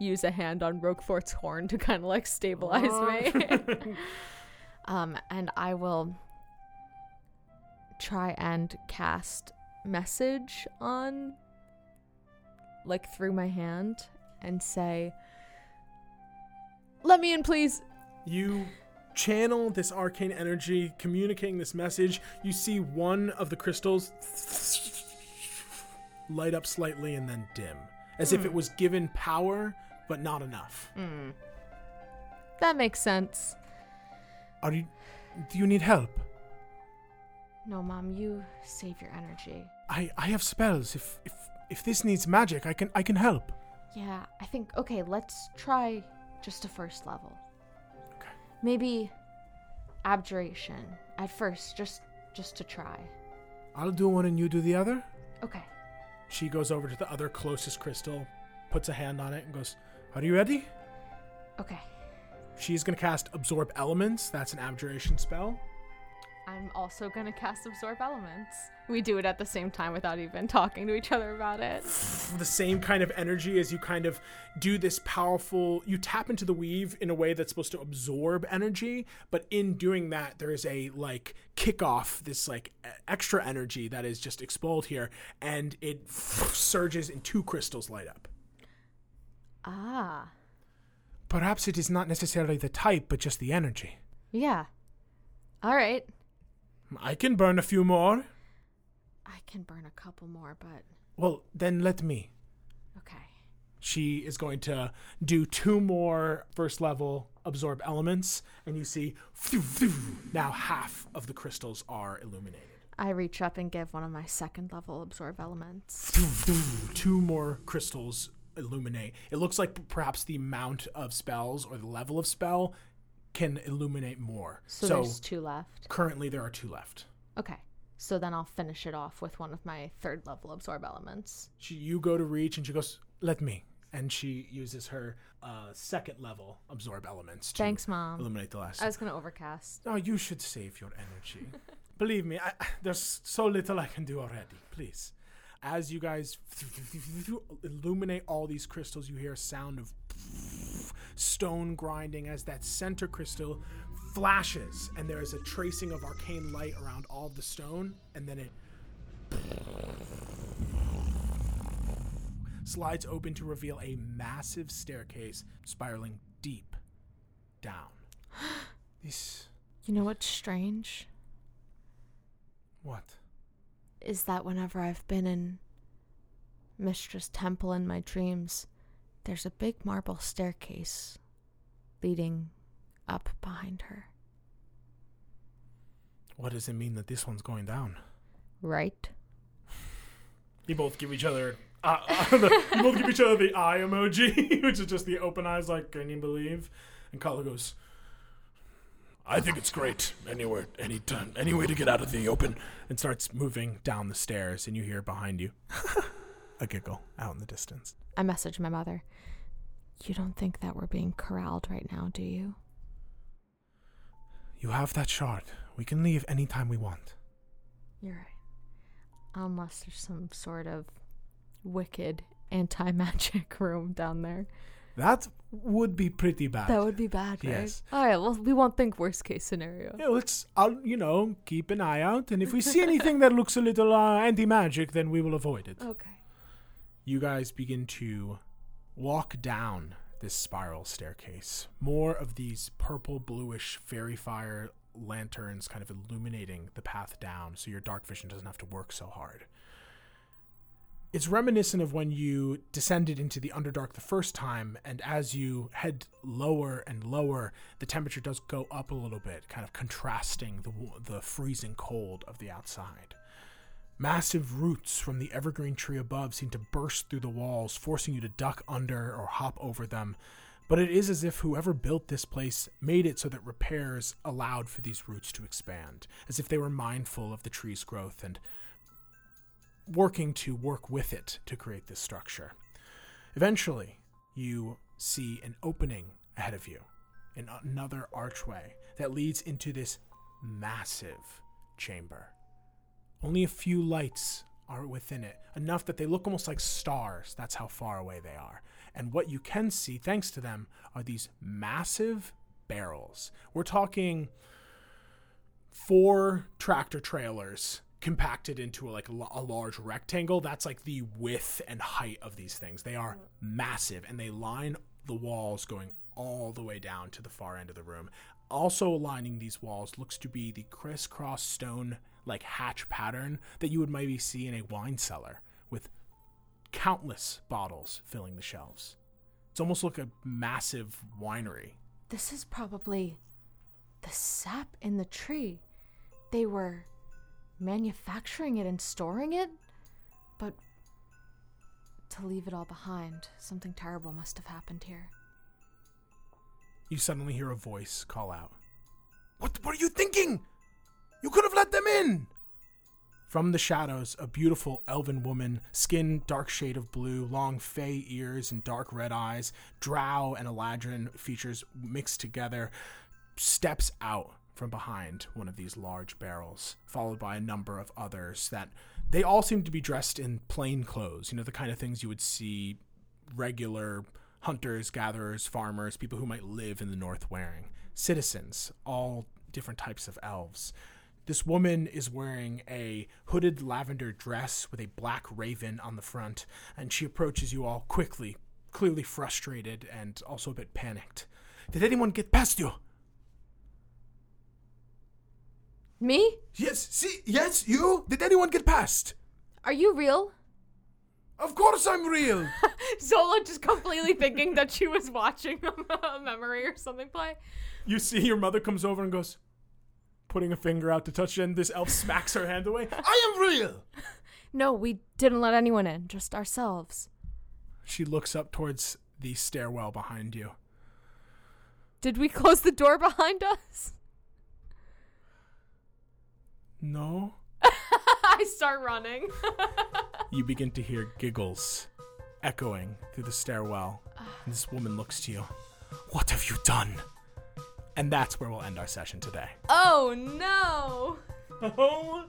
use a hand on Roquefort's horn to kind of like stabilize me. And I will try and cast message on, like, through my hand and say, let me in, please. You channel this arcane energy, communicating this message. You see one of the crystals light up slightly and then dim, as if it was given power, but not enough. That makes sense. Do you need help? No, Mom, you save your energy. I have spells. If this needs magic, I can help. Yeah, I think, okay, let's try just a first level. Okay. Maybe abjuration at first, just to try. I'll do one and you do the other? Okay. She goes over to the other closest crystal, puts a hand on it, and goes, are you ready? Okay. She's going to cast Absorb Elements. That's an abjuration spell. I'm also going to cast Absorb Elements. We do it at the same time without even talking to each other about it. The same kind of energy as you kind of do this powerful... You tap into the weave in a way that's supposed to absorb energy, but in doing that, there is a, like, kickoff, this, like, extra energy that is just expelled here, and it surges and 2 crystals light up. Ah. Perhaps it is not necessarily the type, but just the energy. Yeah. All right. I can burn a few more. I can burn a couple more, but... Well, then let me. Okay. She is going to do 2 more first level absorb elements, and you see now half of the crystals are illuminated. I reach up and give one of my second level absorb elements. 2 more crystals illuminate. It looks like perhaps the amount of spells or the level of spell can illuminate more. So there's 2 left? Currently there are 2 left. Okay. So then I'll finish it off with one of my third level absorb elements. You go to reach and she goes, let me. And she uses her second level absorb elements to illuminate the last. I was going to overcast. Oh, you should save your energy. Believe me, there's so little I can do already. Please. As you guys illuminate all these crystals, you hear a sound of stone grinding as that center crystal flashes, and there is a tracing of arcane light around all of the stone, and then it slides open to reveal a massive staircase spiraling deep down. You know what's strange? What? Is that whenever I've been in Mistress Temple in my dreams, there's a big marble staircase leading up behind her. What does it mean that this one's going down? Right. You both give each other the eye emoji, which is just the open eyes like, can you believe? And Kala goes, I think it's great. Anywhere, anytime, any way to get out of the open. And starts moving down the stairs, and you hear behind you a giggle out in the distance. I messaged my mother. You don't think that we're being corralled right now, do you? You have that shard. We can leave anytime we want. You're right. Unless there's some sort of wicked anti-magic room down there. That would be pretty bad. That would be bad, right? Yes. All right, well, we won't think worst case scenario. Yeah, I'll, keep an eye out. And if we see anything that looks a little anti-magic, then we will avoid it. Okay. You guys begin to walk down this spiral staircase. More of these purple, bluish fairy fire lanterns kind of illuminating the path down, so your dark vision doesn't have to work so hard. It's reminiscent of when you descended into the Underdark the first time, and as you head lower and lower, the temperature does go up a little bit, kind of contrasting the freezing cold of the outside. Massive roots from the evergreen tree above seem to burst through the walls, forcing you to duck under or hop over them, but it is as if whoever built this place made it so that repairs allowed for these roots to expand, as if they were mindful of the tree's growth and working to work with it to create this structure. Eventually, you see an opening ahead of you, another archway that leads into this massive chamber. Only a few lights are within it, enough that they look almost like stars. That's how far away they are. And what you can see, thanks to them, are these massive barrels. We're talking 4 tractor trailers compacted into a large rectangle. That's like the width and height of these things. They are massive, and they line the walls going all the way down to the far end of the room. Also lining these walls looks to be the crisscross stone hatch pattern that you would maybe see in a wine cellar, with countless bottles filling the shelves. It's almost like a massive winery. This is probably the sap in the tree. They were manufacturing it and storing it, but to leave it all behind, something terrible must have happened here. You suddenly hear a voice call out, What are you thinking? You could have let them in! From the shadows, a beautiful elven woman, skin dark shade of blue, long fey ears and dark red eyes, drow and Eladrin features mixed together, steps out from behind one of these large barrels, followed by a number of others that they all seem to be dressed in plain clothes, the kind of things you would see regular hunters, gatherers, farmers, people who might live in the north wearing. Citizens, all different types of elves. This woman is wearing a hooded lavender dress with a black raven on the front, and she approaches you all quickly, clearly frustrated and also a bit panicked. Did anyone get past you? Me? Yes, you? Did anyone get past? Are you real? Of course I'm real! Zola just completely thinking that she was watching a memory or something play. You see your mother comes over and goes, putting a finger out to touch it, and this elf smacks her hand away. I am real! No, we didn't let anyone in, just ourselves. She looks up towards the stairwell behind you. Did we close the door behind us? No. I start running. You begin to hear giggles echoing through the stairwell. And this woman looks to you. What have you done? And that's where we'll end our session today. Oh, no. Oh,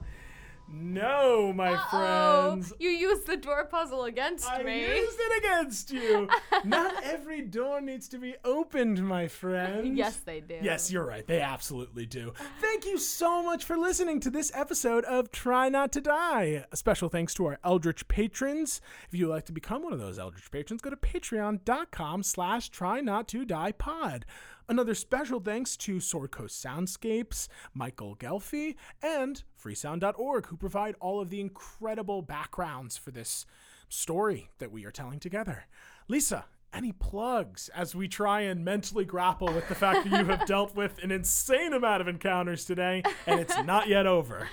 no, my friends. You used the door puzzle against me. I used it against you. Not every door needs to be opened, my friend. Yes, they do. Yes, you're right. They absolutely do. Thank you so much for listening to this episode of Try Not to Die. A special thanks to our Eldritch patrons. If you'd like to become one of those Eldritch patrons, go to patreon.com/TryNotToDiePod. Another special thanks to Sword Coast Soundscapes, Michael Gelfi, and freesound.org, who provide all of the incredible backgrounds for this story that we are telling together. Lisa, any plugs as we try and mentally grapple with the fact that you have dealt with an insane amount of encounters today, and it's not yet over?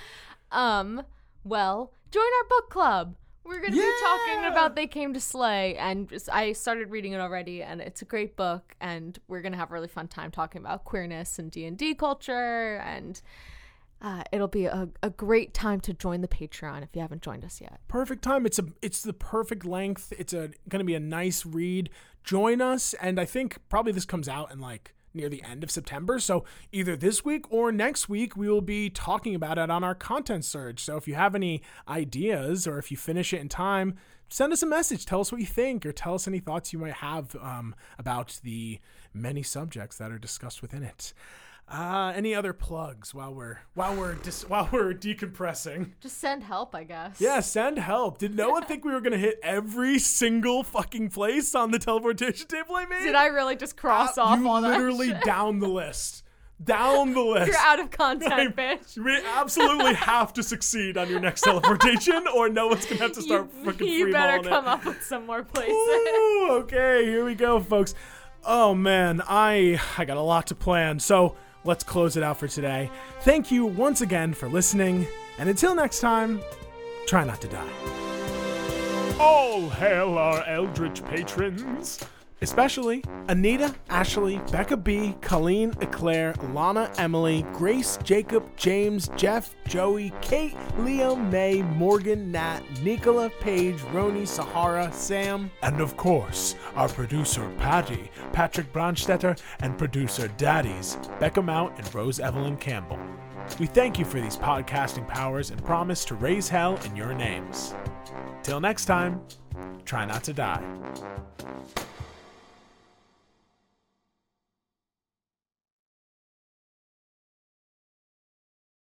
Well, join our book club. We're going to be talking about They Came to Slay, and I started reading it already, and it's a great book, and we're going to have a really fun time talking about queerness and D&D culture, and it'll be a great time to join the Patreon if you haven't joined us yet. Perfect time. It's the perfect length. It's going to be a nice read. Join us, and I think probably this comes out in near the end of September, so either this week or next week we will be talking about it on our content surge. So if you have any ideas, or if you finish it in time, send us a message. Tell us what you think, or tell us any thoughts you might have about the many subjects that are discussed within it. Any other plugs while we're decompressing? Just send help, I guess. Yeah, send help. Did no one think we were gonna hit every single fucking place on the teleportation table I made? Did I really just cross off all that? You literally down the list. Down the list. You're out of content, bitch. We absolutely have to succeed on your next teleportation, or no one's gonna have to start fucking freeballing it. You better come up with some more places. Ooh, okay, here we go, folks. Oh man, I got a lot to plan, so let's close it out for today. Thank you once again for listening, and until next time, try not to die. All hail our Eldritch patrons! Especially Anita, Ashley, Becca B, Colleen, Eclair, Lana, Emily, Grace, Jacob, James, Jeff, Joey, Kate, Leo, May, Morgan, Nat, Nicola, Paige, Roni, Sahara, Sam, and of course, our producer Patty, Patrick Bronstetter, and producer Daddies, Becca Mount and Rose Evelyn Campbell. We thank you for these podcasting powers and promise to raise hell in your names. Till next time, try not to die.